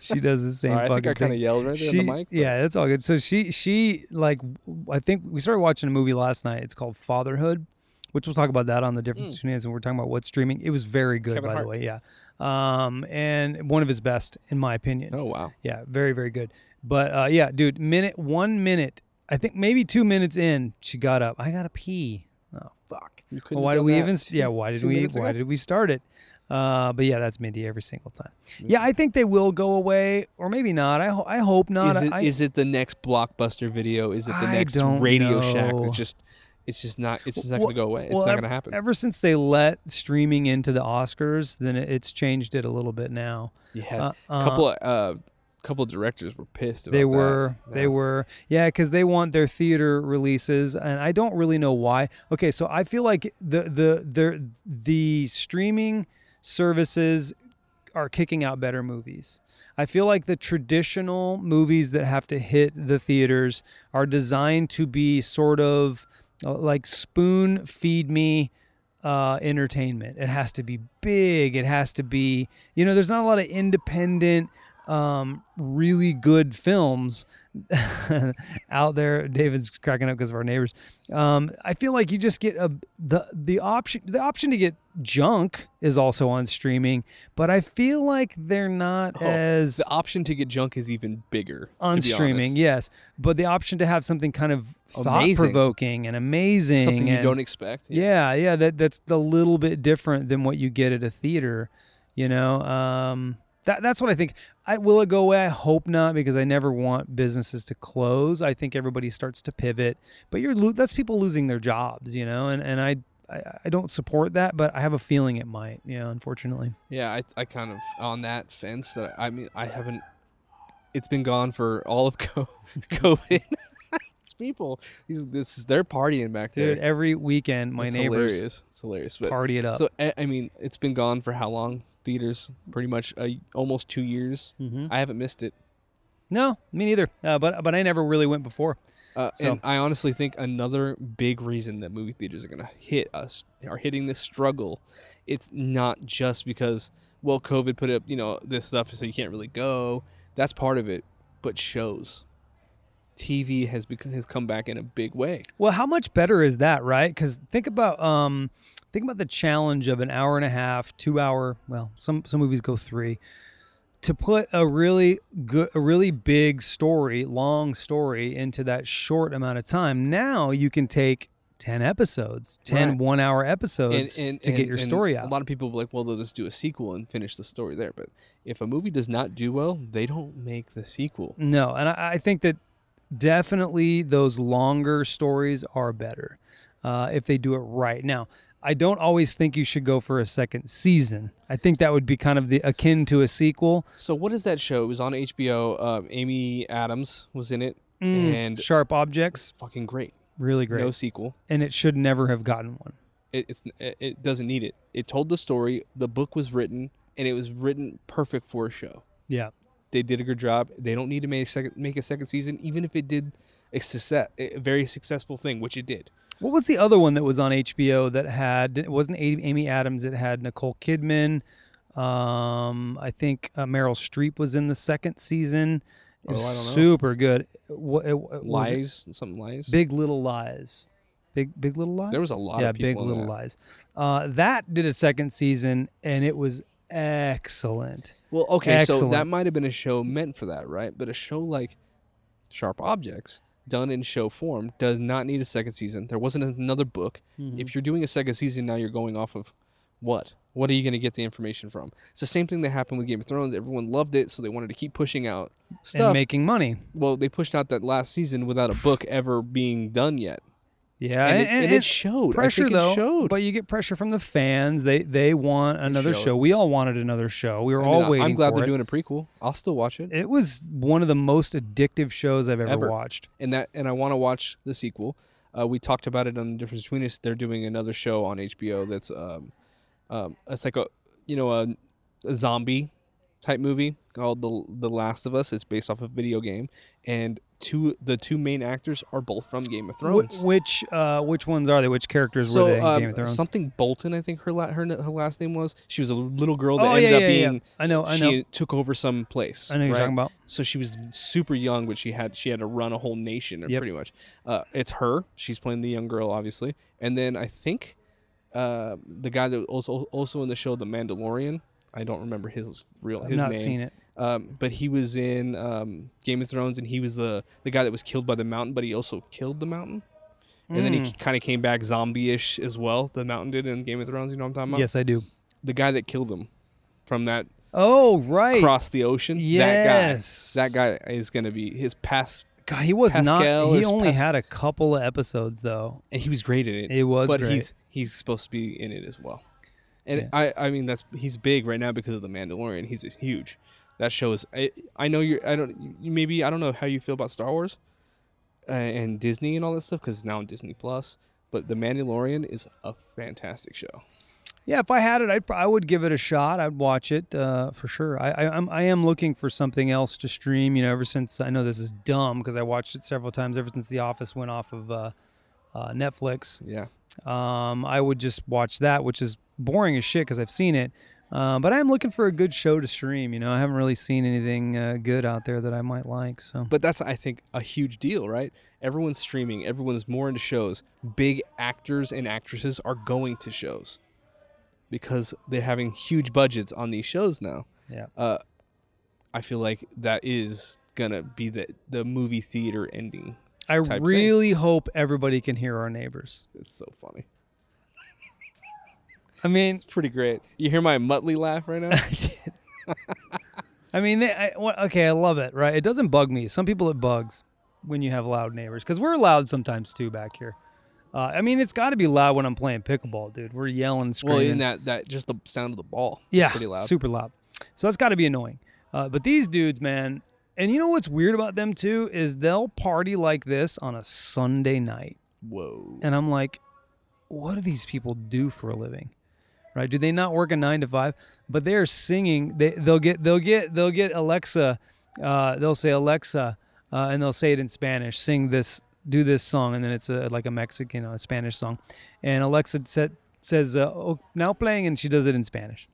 She does the same fucking thing. I kind of yelled right there on the mic. But. Yeah, that's all good. So she I think we started watching a movie last night. It's called Fatherhood, which we'll talk about that on the difference between us. And we're talking about what's streaming. It was very good, Kevin by Hart. The way. Yeah. And one of his best, in my opinion. Oh, wow. Yeah, very, very good. But, yeah, dude, 1 minute, I think maybe 2 minutes in, she got up. I got to pee. Oh, fuck. Well, why do we even? Yeah, why did we start it? But yeah, that's Mindy every single time. Yeah, I think they will go away, or maybe not. I hope not. Is it the next Blockbuster Video? Is it the next Radio Shack? It's just not going to go away. It's not going to happen. Ever since they let streaming into the Oscars, then it's changed it a little bit now. Yeah, a couple of couple of directors were pissed about They were. Yeah, because they want their theater releases, and I don't really know why. Okay, so I feel like the streaming services are kicking out better movies. I feel like the traditional movies that have to hit the theaters are designed to be sort of like spoon feed me entertainment. It has to be big. It has to be, you know, there's not a lot of independent, really good films out there. David's cracking up because of our neighbors. I feel like you just get the option to get junk is also on streaming, but I feel like they're not as the option to get junk is even bigger on streaming. Yes, but the option to have something kind of thought-provoking and amazing, something you don't expect. Yeah, that's a little bit different than what you get at a theater. You know, that's what I think. Will it go away? I hope not, because I never want businesses to close. I think everybody starts to pivot, but that's people losing their jobs, you know, and I don't support that, but I have a feeling it might, you know, unfortunately. Yeah, I kind of on that fence that I haven't. It's been gone for all of COVID. People, this is their partying back there. Dude, every weekend my neighbors it's hilarious but party it up. So I mean, it's been gone for how long? Theaters pretty much almost 2 years. Mm-hmm. I haven't missed it. No, me neither. But I never really went before. And I honestly think another big reason that movie theaters are going to hitting this struggle, it's not just because COVID put up, you know, this stuff so you can't really go. That's part of it, but shows. TV has come back in a big way. Well, how much better is that, right? Because think about the challenge of an hour and a half, 2 hour. Well, some movies go 3. To put a really big story, long story into that short amount of time. Now you can take 10 episodes, 10 right. 1 hour episodes to get your story out. A lot of people are like, well, they'll just do a sequel and finish the story there. But if a movie does not do well, they don't make the sequel. No, and I think that definitely those longer stories are better if they do it right. Now, I don't always think you should go for a second season. I think that would be kind of akin to a sequel. So what is that show? It was on HBO. Amy Adams was in it. And Sharp Objects. Fucking great. Really great. No sequel. And it should never have gotten one. It doesn't need it. It told the story. The book was written, and it was written perfect for a show. Yeah. They did a good job. They don't need to make a second season, even if it did a very successful thing, which it did. What was the other one that was on HBO that had, it wasn't Amy Adams, it had Nicole Kidman. I think Meryl Streep was in the second season. It was super good. Lies? Big Little Lies. Big Little Lies? There was a lot of people. Yeah, Big Little Lies. That did a second season, and it was excellent. Well, okay, so that might have been a show meant for that, right? But a show like Sharp Objects, done in show form, does not need a second season. There wasn't another book. Mm-hmm. If you're doing a second season, now you're going off of what? What are you going to get the information from? It's the same thing that happened with Game of Thrones. Everyone loved it, so they wanted to keep pushing out stuff. And making money. Well, they pushed out that last season without a book ever being done yet. Yeah, and it showed. Pressure, I think it showed. But you get pressure from the fans. They want another show. We all wanted another show. We were all waiting for it. I'm glad they're doing a prequel. I'll still watch it. It was one of the most addictive shows I've ever watched. And I want to watch the sequel. We talked about it on The Difference Between Us. They're doing another show on HBO that's it's like a zombie type movie called The Last of Us. It's based off a video game, and the two main actors are both from Game of Thrones. Which ones are they? Which characters were they in Game of Thrones? Something Bolton, I think her last name was. She was a little girl that ended up being. I know. She took over some place. I know you're talking about. So she was super young, but she had to run a whole nation, pretty much. It's her. She's playing the young girl, obviously, and then I think the guy that was also in the show The Mandalorian. I don't remember his name. I've not seen it. But he was in Game of Thrones, and he was the guy that was killed by the mountain, but he also killed the mountain. And then he kind of came back zombie-ish as well. The mountain did in Game of Thrones. You know what I'm talking about? Yes, I do. The guy that killed him from that. Oh, right. Across the ocean. Yes. That guy is going to be his past. God, he was Pascal not. He only had a couple of episodes, though. And he was great in it. It was but great. But he's supposed to be in it as well. And I mean, he's big right now because of The Mandalorian. He's huge. That show is. I know you're. I don't. Maybe I don't know how you feel about Star Wars and Disney and all that stuff because it's now on Disney Plus. But The Mandalorian is a fantastic show. Yeah, if I had it, I would give it a shot. I'd watch it for sure. I am looking for something else to stream. You know, ever since I know this is dumb because I watched it several times. Ever since The Office went off of Netflix. Yeah. I would just watch that, which is boring as shit because I've seen it. But I'm looking for a good show to stream. You know, I haven't really seen anything good out there that I might like. So, but that's, I think, a huge deal, right? Everyone's streaming. Everyone's more into shows. Big actors and actresses are going to shows because they're having huge budgets on these shows now. Yeah. I feel like that is gonna be the movie theater ending. I really hope everybody can hear our neighbors. It's so funny. I mean, it's pretty great. You hear my Muttley laugh right now? I did. I mean, I love it, right? It doesn't bug me. Some people it bugs when you have loud neighbors because we're loud sometimes too back here. I mean, it's got to be loud when I'm playing pickleball, dude. We're yelling, screaming. Well, in that just the sound of the ball. Yeah, pretty loud. Super loud. So that's got to be annoying. But these dudes, man, and you know what's weird about them too is they'll party like this on a Sunday night. Whoa. And I'm like, what do these people do for a living? Right? Do they not work a 9 to 5? But they're singing. They'll get Alexa. They'll say Alexa, and they'll say it in Spanish. Sing this, do this song, and then it's like a Mexican, a Spanish song. And Alexa says, "Oh, now playing," and she does it in Spanish.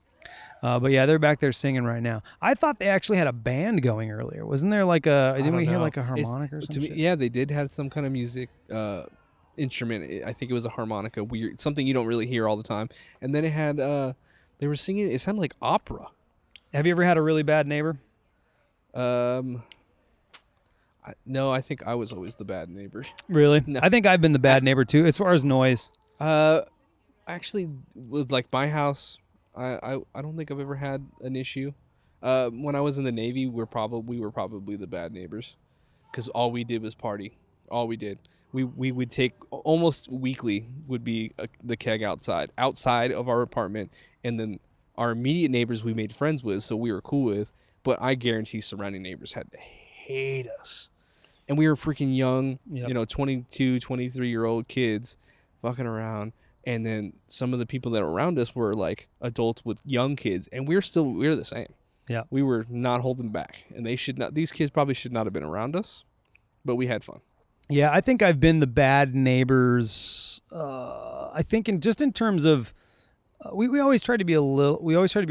But yeah, they're back there singing right now. I thought they actually had a band going earlier. Wasn't there like a? Didn't we hear like a harmonica or something? Yeah, they did have some kind of music. Instrument. I think it was a harmonica, weird, something you don't really hear all the time. And then it had they were singing, it sounded like opera. Have you ever had a really bad neighbor? No, I think I was always the bad neighbor. Really? No. I think I've been the bad neighbor too as far as noise. Actually with like my house, I don't think I've ever had an issue. When I was in the Navy, we were probably the bad neighbors cuz all we did was party. All we did. We would take almost weekly would be the keg outside of our apartment, and then our immediate neighbors we made friends with, so we were cool with. But I guarantee surrounding neighbors had to hate us, and we were freaking young, yep. You know, 22, 23-year-old kids, fucking around. And then some of the people that were around us were like adults with young kids, and we were the same. Yeah, we were not holding back, and they should not. These kids probably should not have been around us, but we had fun. Yeah, I think I've been the bad neighbors. I think in terms of, we always try to be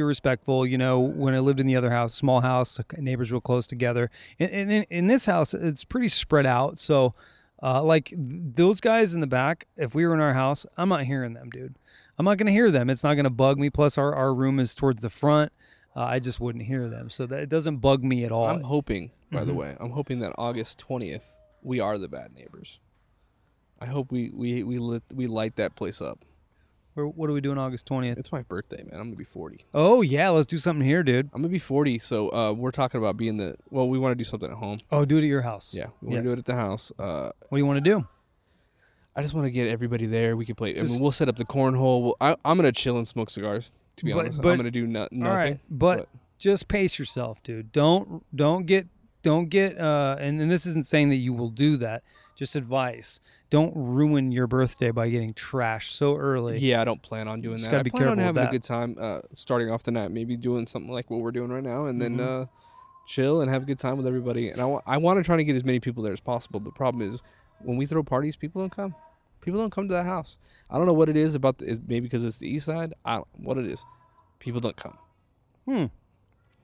respectful. You know, when I lived in the other house, small house, neighbors real close together. And in this house, it's pretty spread out. So, like those guys in the back, if we were in our house, I'm not hearing them, dude. I'm not gonna hear them. It's not gonna bug me. Plus, our room is towards the front. I just wouldn't hear them, so that it doesn't bug me at all. I'm hoping, by the way, that August 20th. We are the bad neighbors. I hope we light that place up. What are we doing August 20th? It's my birthday, man. I'm going to be 40. Oh, yeah. Let's do something here, dude. I'm going to be 40, so we're talking about being the... Well, we want to do something at home. Oh, do it at your house. Yeah. We want to do it at the house. What do you want to do? I just want to get everybody there. We can play... we'll set up the cornhole. I'm going to chill and smoke cigars, to be honest. I'm going to do nothing. All right, but just pace yourself, dude. Don't get, and this isn't saying that you will do that, just advice. Don't ruin your birthday by getting trashed so early. Yeah, I don't plan on doing that. I plan on having a good time starting off the night, maybe doing something like what we're doing right now, and then chill and have a good time with everybody. And I want to try to get as many people there as possible. The problem is when we throw parties, people don't come. People don't come to that house. I don't know what it is about, maybe because it's the east side. I don't know what it is. People don't come.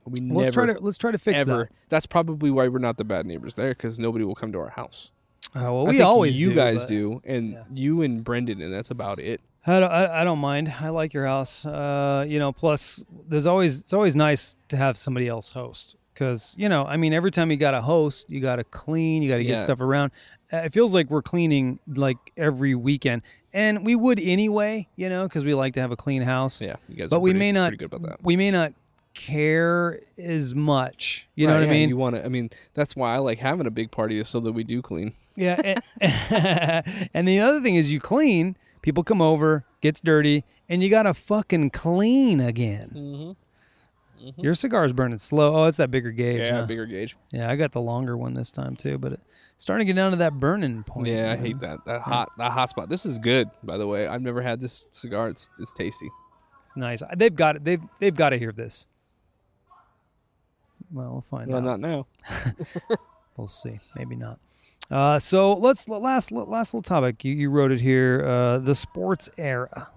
Let's try to fix that. That's probably why we're not the bad neighbors there, because nobody will come to our house. Well, I think you guys do, and you and Brendan, and that's about it. I don't mind. I like your house. You know, plus it's always nice to have somebody else host, because you know, I mean, every time you got to host, you got to clean, you got to get stuff around. It feels like we're cleaning like every weekend, and we would anyway, you know, because we like to have a clean house. Yeah, you guys. But we may not be good about that. We may not care as much, you know what I mean. You want to, I mean, that's why I like having a big party, is so that we do clean. Yeah, and the other thing is, you clean, people come over, gets dirty, and you gotta fucking clean again. Mm-hmm. Mm-hmm. Your cigar's burning slow. Oh, it's that bigger gauge. Yeah, huh? Bigger gauge. Yeah, I got the longer one this time too, but it's starting to get down to that burning point. Yeah, man. I hate that. That hot spot. This is good, by the way. I've never had this cigar. It's tasty. Nice. They've got it. They've got to hear this. Well, we'll find out. Not now. We'll see. Maybe not. So let's last little topic. You wrote it here. The sports era.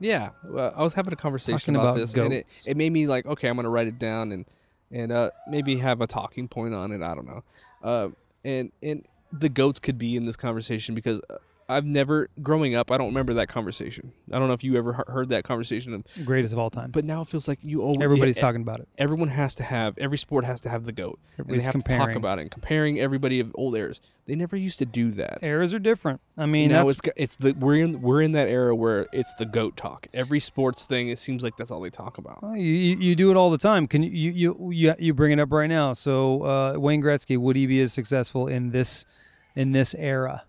Yeah, well, I was having a conversation about this, goats. And it made me like, okay, I'm going to write it down and maybe have a talking point on it. I don't know. And the goats could be in this conversation because I've never, growing up, I don't remember that conversation. I don't know if you ever heard that conversation. Greatest of all time. But now it feels like you always... Everybody's talking about it. Everyone has to have, every sport has to have the GOAT. Everybody's and they have comparing. To talk about it and comparing everybody of old eras. They never used to do that. Eras are different. I mean, now we're in that era where it's the GOAT talk. Every sports thing, it seems like that's all they talk about. Well, you do it all the time. Can you bring it up right now? So Wayne Gretzky, would he be as successful in this era?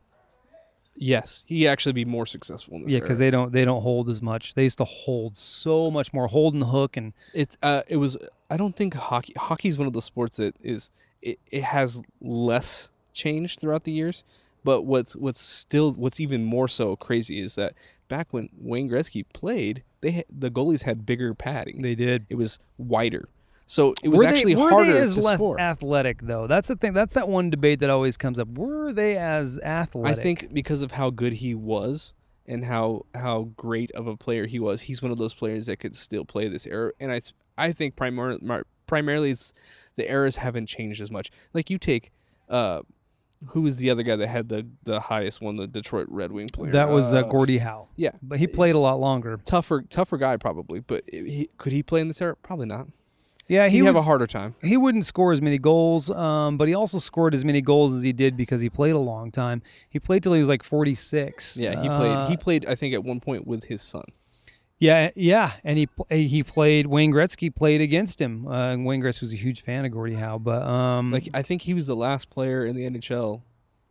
Yes, he actually be more successful in this. Yeah, because they don't hold as much. They used to hold so much more, holding the hook, and it's it was. I don't think hockey is one of the sports that is it has less change throughout the years. But what's even more so crazy is that back when Wayne Gretzky played, the goalies had bigger padding. They did. It was wider. So it was harder to score. Were they as athletic, though? That's the thing. That's that one debate that always comes up. Were they as athletic? I think because of how good he was and how great of a player he was, he's one of those players that could still play this era. And I think primarily it's the eras haven't changed as much. Like you take who was the other guy that had the highest one, the Detroit Red Wing player? That was Gordie Howe. Yeah. But he played a lot longer. Tougher guy probably, but could he play in this era? Probably not. Yeah, he'd have a harder time. He wouldn't score as many goals, but he also scored as many goals as he did because he played a long time. He played till he was like 46. Yeah, he played. He played, I think, at one point with his son. Yeah, and he played. Wayne Gretzky played against him, and Wayne Gretzky was a huge fan of Gordie Howe. But I think he was the last player in the NHL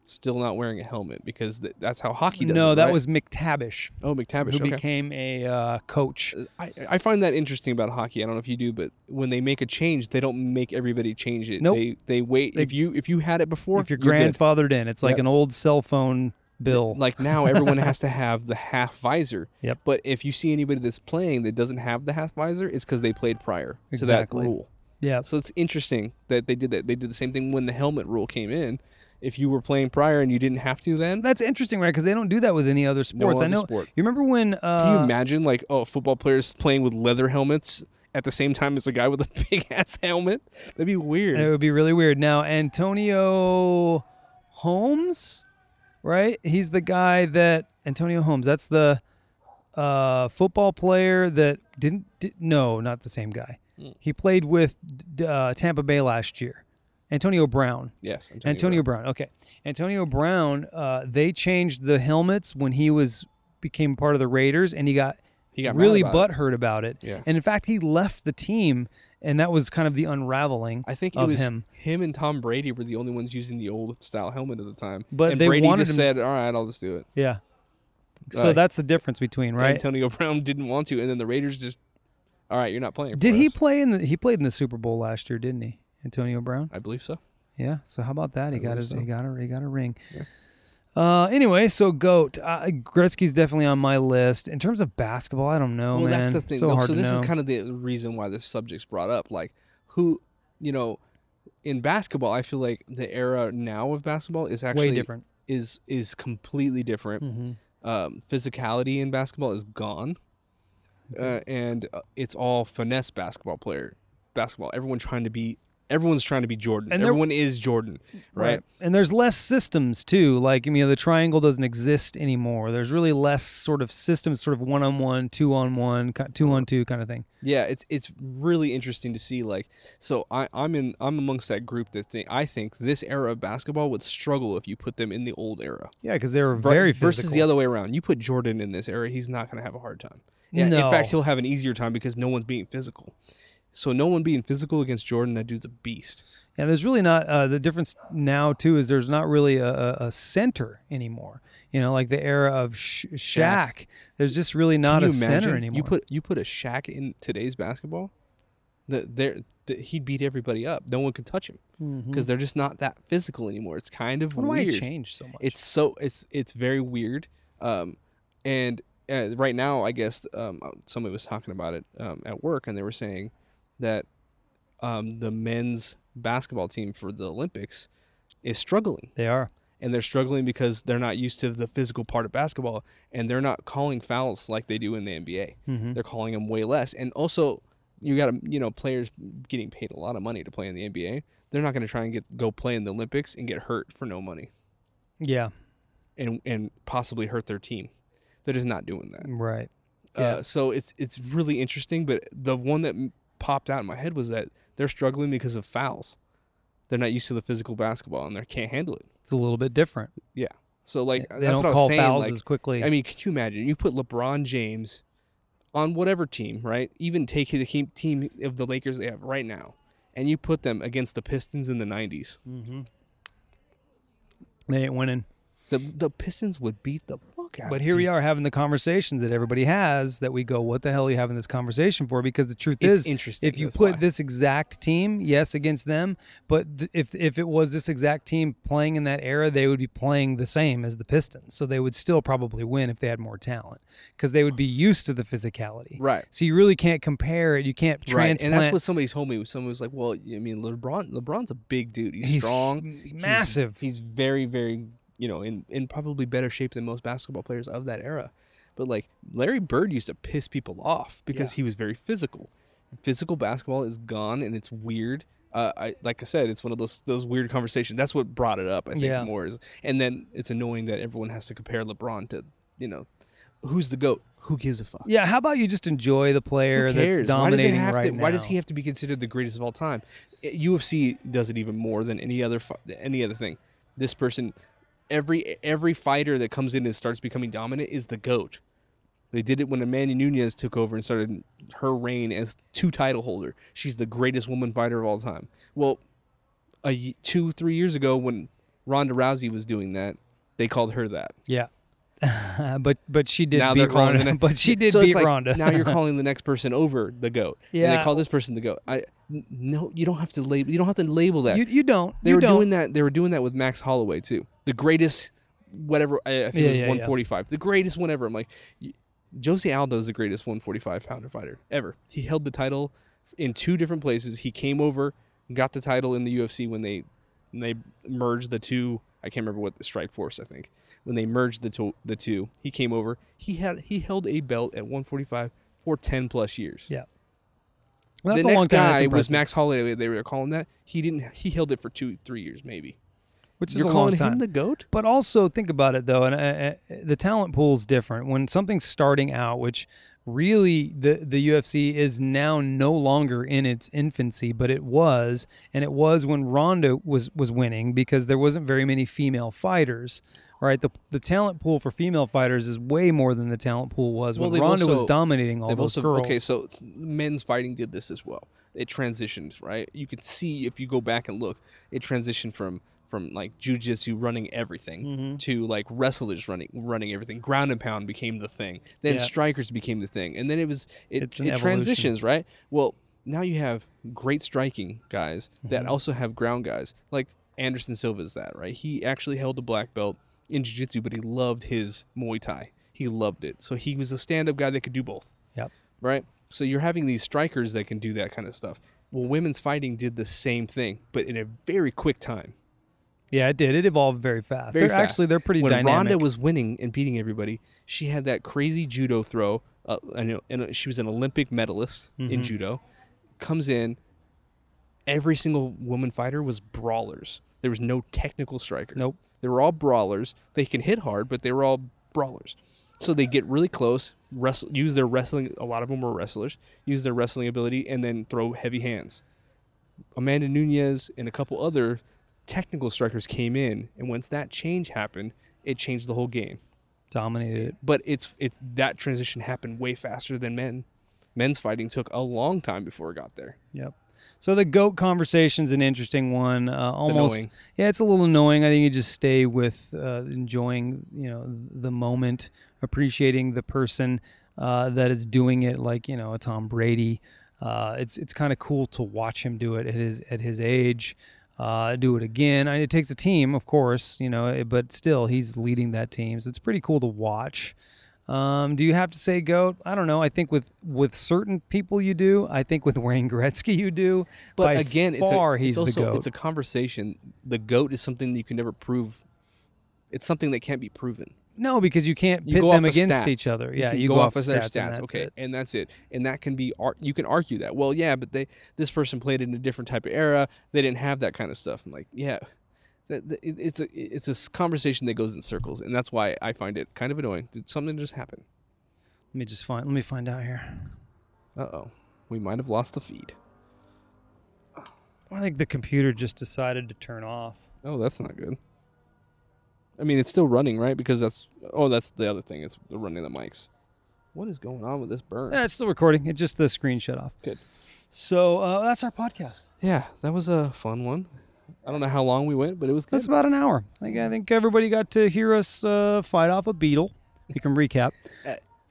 still not wearing a helmet because that's how hockey does it. No, that was McTavish. Oh, McTavish, who became a coach. I find that interesting about hockey. I don't know if you do, but when they make a change, they don't make everybody change it. Nope. They wait. If you had it before, if you're grandfathered in, it's like an old cell phone bill. Like now, everyone has to have the half visor. Yep. But if you see anybody that's playing that doesn't have the half visor, it's because they played prior to that rule. Yeah. So it's interesting that they did that. They did the same thing when the helmet rule came in. If you were playing prior and you didn't have to then? That's interesting, right? Because they don't do that with any other sports. No other sport. You remember when... Can you imagine, like, football players playing with leather helmets at the same time as a guy with a big-ass helmet? That'd be weird. It would be really weird. Now, Antonio Holmes, right? He's the guy that... Antonio Holmes, that's the football player that didn't... No, not the same guy. Mm. He played with Tampa Bay last year. Antonio Brown. Yes, Antonio Brown. Okay, Antonio Brown. They changed the helmets when he became part of the Raiders, and he got really butthurt about it. Yeah. And in fact, he left the team, and that was kind of the unraveling. I think him and Tom Brady were the only ones using the old style helmet at the time. But Brady just said, "All right, I'll just do it." Yeah. So that's the difference between right. Antonio Brown didn't want to, and then the Raiders just, "All right, you're not playing." He played in the Super Bowl last year, didn't he? Antonio Brown? I believe so. Yeah. So how about that? He got a ring. Yeah. Anyway, so GOAT. Gretzky's definitely on my list. In terms of basketball, I don't know, man. That's the thing. So this is kind of the reason why this subject's brought up. Like, who, you know, in basketball, I feel like the era now of basketball is actually way different. Is completely different. Mm-hmm. Physicality in basketball is gone, and it's all finesse basketball. Everyone's trying to be Jordan. And everyone is Jordan, right? And there's less systems, too. Like, you know, the triangle doesn't exist anymore. There's really less sort of systems, sort of one-on-one, two-on-one, two-on-two kind of thing. Yeah, it's really interesting to see. Like, so I'm amongst that group that I think this era of basketball would struggle if you put them in the old era. Yeah, because they were very physical. Versus the other way around. You put Jordan in this era, he's not going to have a hard time. Yeah, no. In fact, he'll have an easier time because no one's being physical. So no one being physical against Jordan, that dude's a beast. Yeah, there's really not the difference now, too, is there's not really a center anymore. You know, like the era of Shaq. There's just really not a center anymore. You put a Shaq in today's basketball? He beat everybody up. No one could touch him because they're just not that physical anymore. It's kind of weird. Why it changed so much? It's very weird. Right now, I guess somebody was talking about it at work, and they were saying that the men's basketball team for the Olympics is struggling. They are. And they're struggling because they're not used to the physical part of basketball, and they're not calling fouls like they do in the NBA. Mm-hmm. They're calling them way less. And also, you got players getting paid a lot of money to play in the NBA. They're not going to try and go play in the Olympics and get hurt for no money. Yeah. And possibly hurt their team. They're just not doing that. Right. Yeah. So it's really interesting, but the one that popped out in my head was that they're struggling because of fouls. They're not used to the physical basketball, and they can't handle it. It's a little bit different. Yeah. So, that's what I was saying. They don't call fouls as quickly. I mean, could you imagine? You put LeBron James on whatever team, right? Even take the team of the Lakers they have right now, and you put them against the Pistons in the 90s. Mm-hmm. They ain't winning. The Pistons would beat the fuck out of them. But here we are having the conversations that everybody has that we go, what the hell are you having this conversation for? Because the truth is, interesting, if you put this exact team, yes, against them, but if it was this exact team playing in that era, they would be playing the same as the Pistons. So they would still probably win if they had more talent because they would be used to the physicality. Right. So you really can't compare it. You can't transplant. Right. And that's what somebody told me. Someone was like, well, I mean, LeBron's a big dude. He's strong. Massive. He's very, very in probably better shape than most basketball players of that era. But Larry Bird used to piss people off because he was very physical. Physical basketball is gone, and it's weird. Like I said, it's one of those weird conversations. That's what brought it up, I think, more. And then it's annoying that everyone has to compare LeBron to, who's the GOAT? Who gives a fuck? Yeah, how about you just enjoy the player that's dominating right now? Why does he have to be considered the greatest of all time? UFC does it even more than any other thing. This person... Every fighter that comes in and starts becoming dominant is the GOAT. They did it when Amanda Nunes took over and started her reign as 2 title holder. She's the greatest woman fighter of all time. Well, 2-3 years ago when Ronda Rousey was doing that, they called her that. Yeah, but she did. Now beat they're calling Ronda. But she did so beat Ronda. Now you're calling the next person over the GOAT. Yeah, and they call this person the GOAT. No, you don't have to label. You don't have to label that. You don't. Doing that. They were doing that with Max Holloway too. The greatest, whatever I think it was 145. Yeah. The greatest one ever. I'm like, Jose Aldo is the greatest 145 pounder fighter ever. He held the title in 2 different places. He came over, got the title in the UFC when they merged the 2. I can't remember what the Strike Force. I think when they merged the two, he came over. He held a belt at 145 for 10 plus years. Yeah. Well, the next guy was Max Holloway. They were calling that. He held it for 2-3 years maybe, which is a long time. You're calling him the GOAT? But also think about it though, and the talent pool is different when something's starting out, which really the UFC is now no longer in its infancy, but it was when Ronda was winning because there wasn't very many female fighters. Right, the talent pool for female fighters is way more than the talent pool was when Ronda was dominating all those girls. Okay, so men's fighting did this as well. It transitioned, right? You can see if you go back and look, it transitioned from like jiu-jitsu running everything to like wrestlers running everything. Ground and pound became the thing. Then strikers became the thing, and then it transitions, right? Well, now you have great striking guys that also have ground guys. Like Anderson Silva is that, right? He actually held a black belt in jiu-jitsu, but he loved his Muay Thai. He loved it. So he was a stand-up guy that could do both. Yep. Right? So you're having these strikers that can do that kind of stuff. Well, women's fighting did the same thing, but in a very quick time. Yeah, it did. It evolved very fast. Actually, they're pretty dynamic. When Ronda was winning and beating everybody, she had that crazy judo throw. And she was an Olympic medalist in judo. Comes in. Every single woman fighter was brawlers. There was no technical striker. Nope. They were all brawlers. They can hit hard, but they were all brawlers. So they get really close, use their wrestling. A lot of them were wrestlers. Use their wrestling ability and then throw heavy hands. Amanda Nunes and a couple other technical strikers came in, and once that change happened, it changed the whole game. Dominated it. But it's that transition happened way faster than men. Men's fighting took a long time before it got there. Yep. So the GOAT conversation's an interesting one. Annoying. Yeah, it's a little annoying. I think you just stay with enjoying, the moment, appreciating the person that is doing it, like a Tom Brady, It's kind of cool to watch him do it at his age, do it again. I mean, it takes a team, of course, you know, but still he's leading that team. So it's pretty cool to watch. Do you have to say GOAT? I don't know. I think with certain people you do. I think with Wayne Gretzky you do. But by again, far, it's also, the GOAT. It's a conversation. The GOAT is something that you can never prove. It's something that can't be proven. No, because you can't pit them against each other. Yeah, you go off of their stats. Okay, and that's it. And that can be, you can argue that. Well, yeah, but this person played in a different type of era. They didn't have that kind of stuff. I'm like, yeah, it's a conversation that goes in circles, and that's why I find it kind of annoying. Did something just happen? Let me find out here. Uh-oh, we might have lost the feed. I think the computer just decided to turn off. Oh, that's not good. I mean, it's still running, right? Because that's the other thing. It's running the mics. What is going on with this burn? Yeah, it's still recording. It's just the screen shut off. Good. So that's our podcast. Yeah, that was a fun one. I don't know how long we went, but it was good. That's about an hour. I think everybody got to hear us fight off a beetle. You can recap.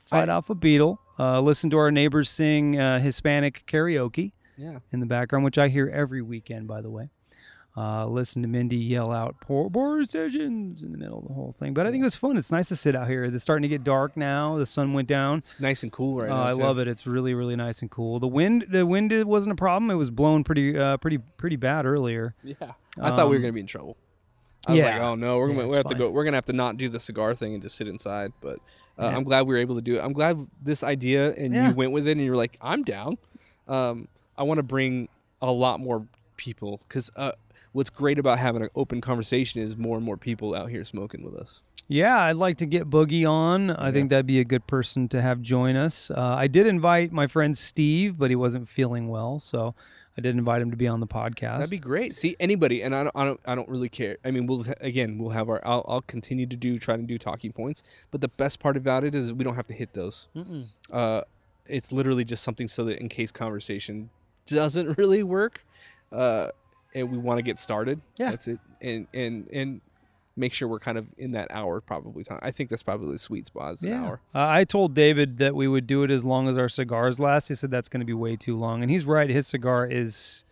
Fight off a beetle. Listen to our neighbors sing Hispanic karaoke in the background, which I hear every weekend, by the way. Listen to Mindy yell out poor decisions in the middle of the whole thing. But I think it was fun. It's nice to sit out here. It's starting to get dark now. The sun went down. It's nice and cool right now. I love it. It's really, really nice and cool. The wind wasn't a problem. It was blowing pretty bad earlier. Yeah. I thought we were going to be in trouble. I was like, oh no, we're going to have to not do the cigar thing and just sit inside. But I'm glad we were able to do it. I'm glad this idea and you went with it and you were like, I'm down. I want to bring a lot more people because what's great about having an open conversation is more and more people out here smoking with us. Yeah, I'd like to get Boogie on. I think that'd be a good person to have join us. I did invite my friend Steve, but he wasn't feeling well, so I did invite him to be on the podcast. That'd be great. See, anybody, and I don't really care. I mean, I'll continue to try to do talking points, but the best part about it is we don't have to hit those. It's literally just something so that in case conversation doesn't really work. And we want to get started. Yeah, that's it. And make sure we're kind of in that hour probably time. I think that's probably the sweet spot is an hour. I told David that we would do it as long as our cigars last. He said that's going to be way too long, and he's right. His cigar is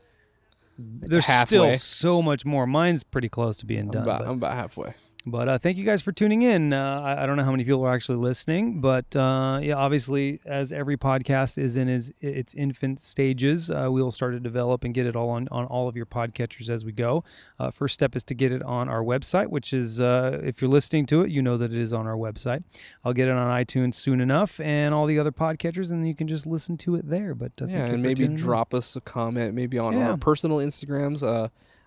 halfway. Still so much more. Mine's pretty close to being done. I'm about halfway. But thank you guys for tuning in. I don't know how many people are actually listening, but obviously, as every podcast is in its infant stages, we'll start to develop and get it all on all of your podcatchers as we go. First step is to get it on our website, which is, if you're listening to it, you know that it is on our website. I'll get it on iTunes soon enough and all the other podcatchers, and you can just listen to it there. But and maybe drop us a comment, maybe on our personal Instagrams.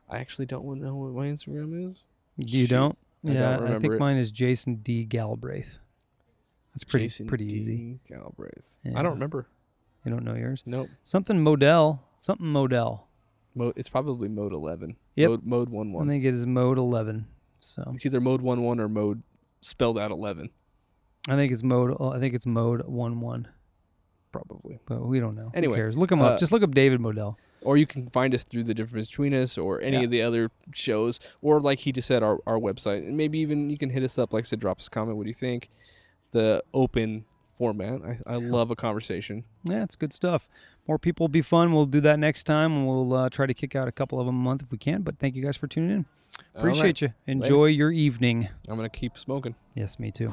I actually don't know what my Instagram is. You don't? Yeah, I think mine is Jason D. Galbraith. That's pretty easy. Jason D. Galbraith. Yeah. I don't remember. You don't know yours? Nope. Something Modell. It's probably Mode 11. Yep. Mode 11. I think it is Mode 11. So it's either Mode 11 or Mode spelled out 11. I think it's Mode 11. Probably. But we don't know. Anyway. Who cares? Look him up. Just look up David Modell. Or you can find us through The Difference Between Us or any of the other shows. Or like he just said, our website. And maybe even you can hit us up. Like I said, drop us a comment. What do you think? The open format. I love a conversation. Yeah, it's good stuff. More people will be fun. We'll do that next time. And we'll try to kick out a couple of them a month if we can. But thank you guys for tuning in. Appreciate you. Enjoy your evening. I'm going to keep smoking. Yes, me too.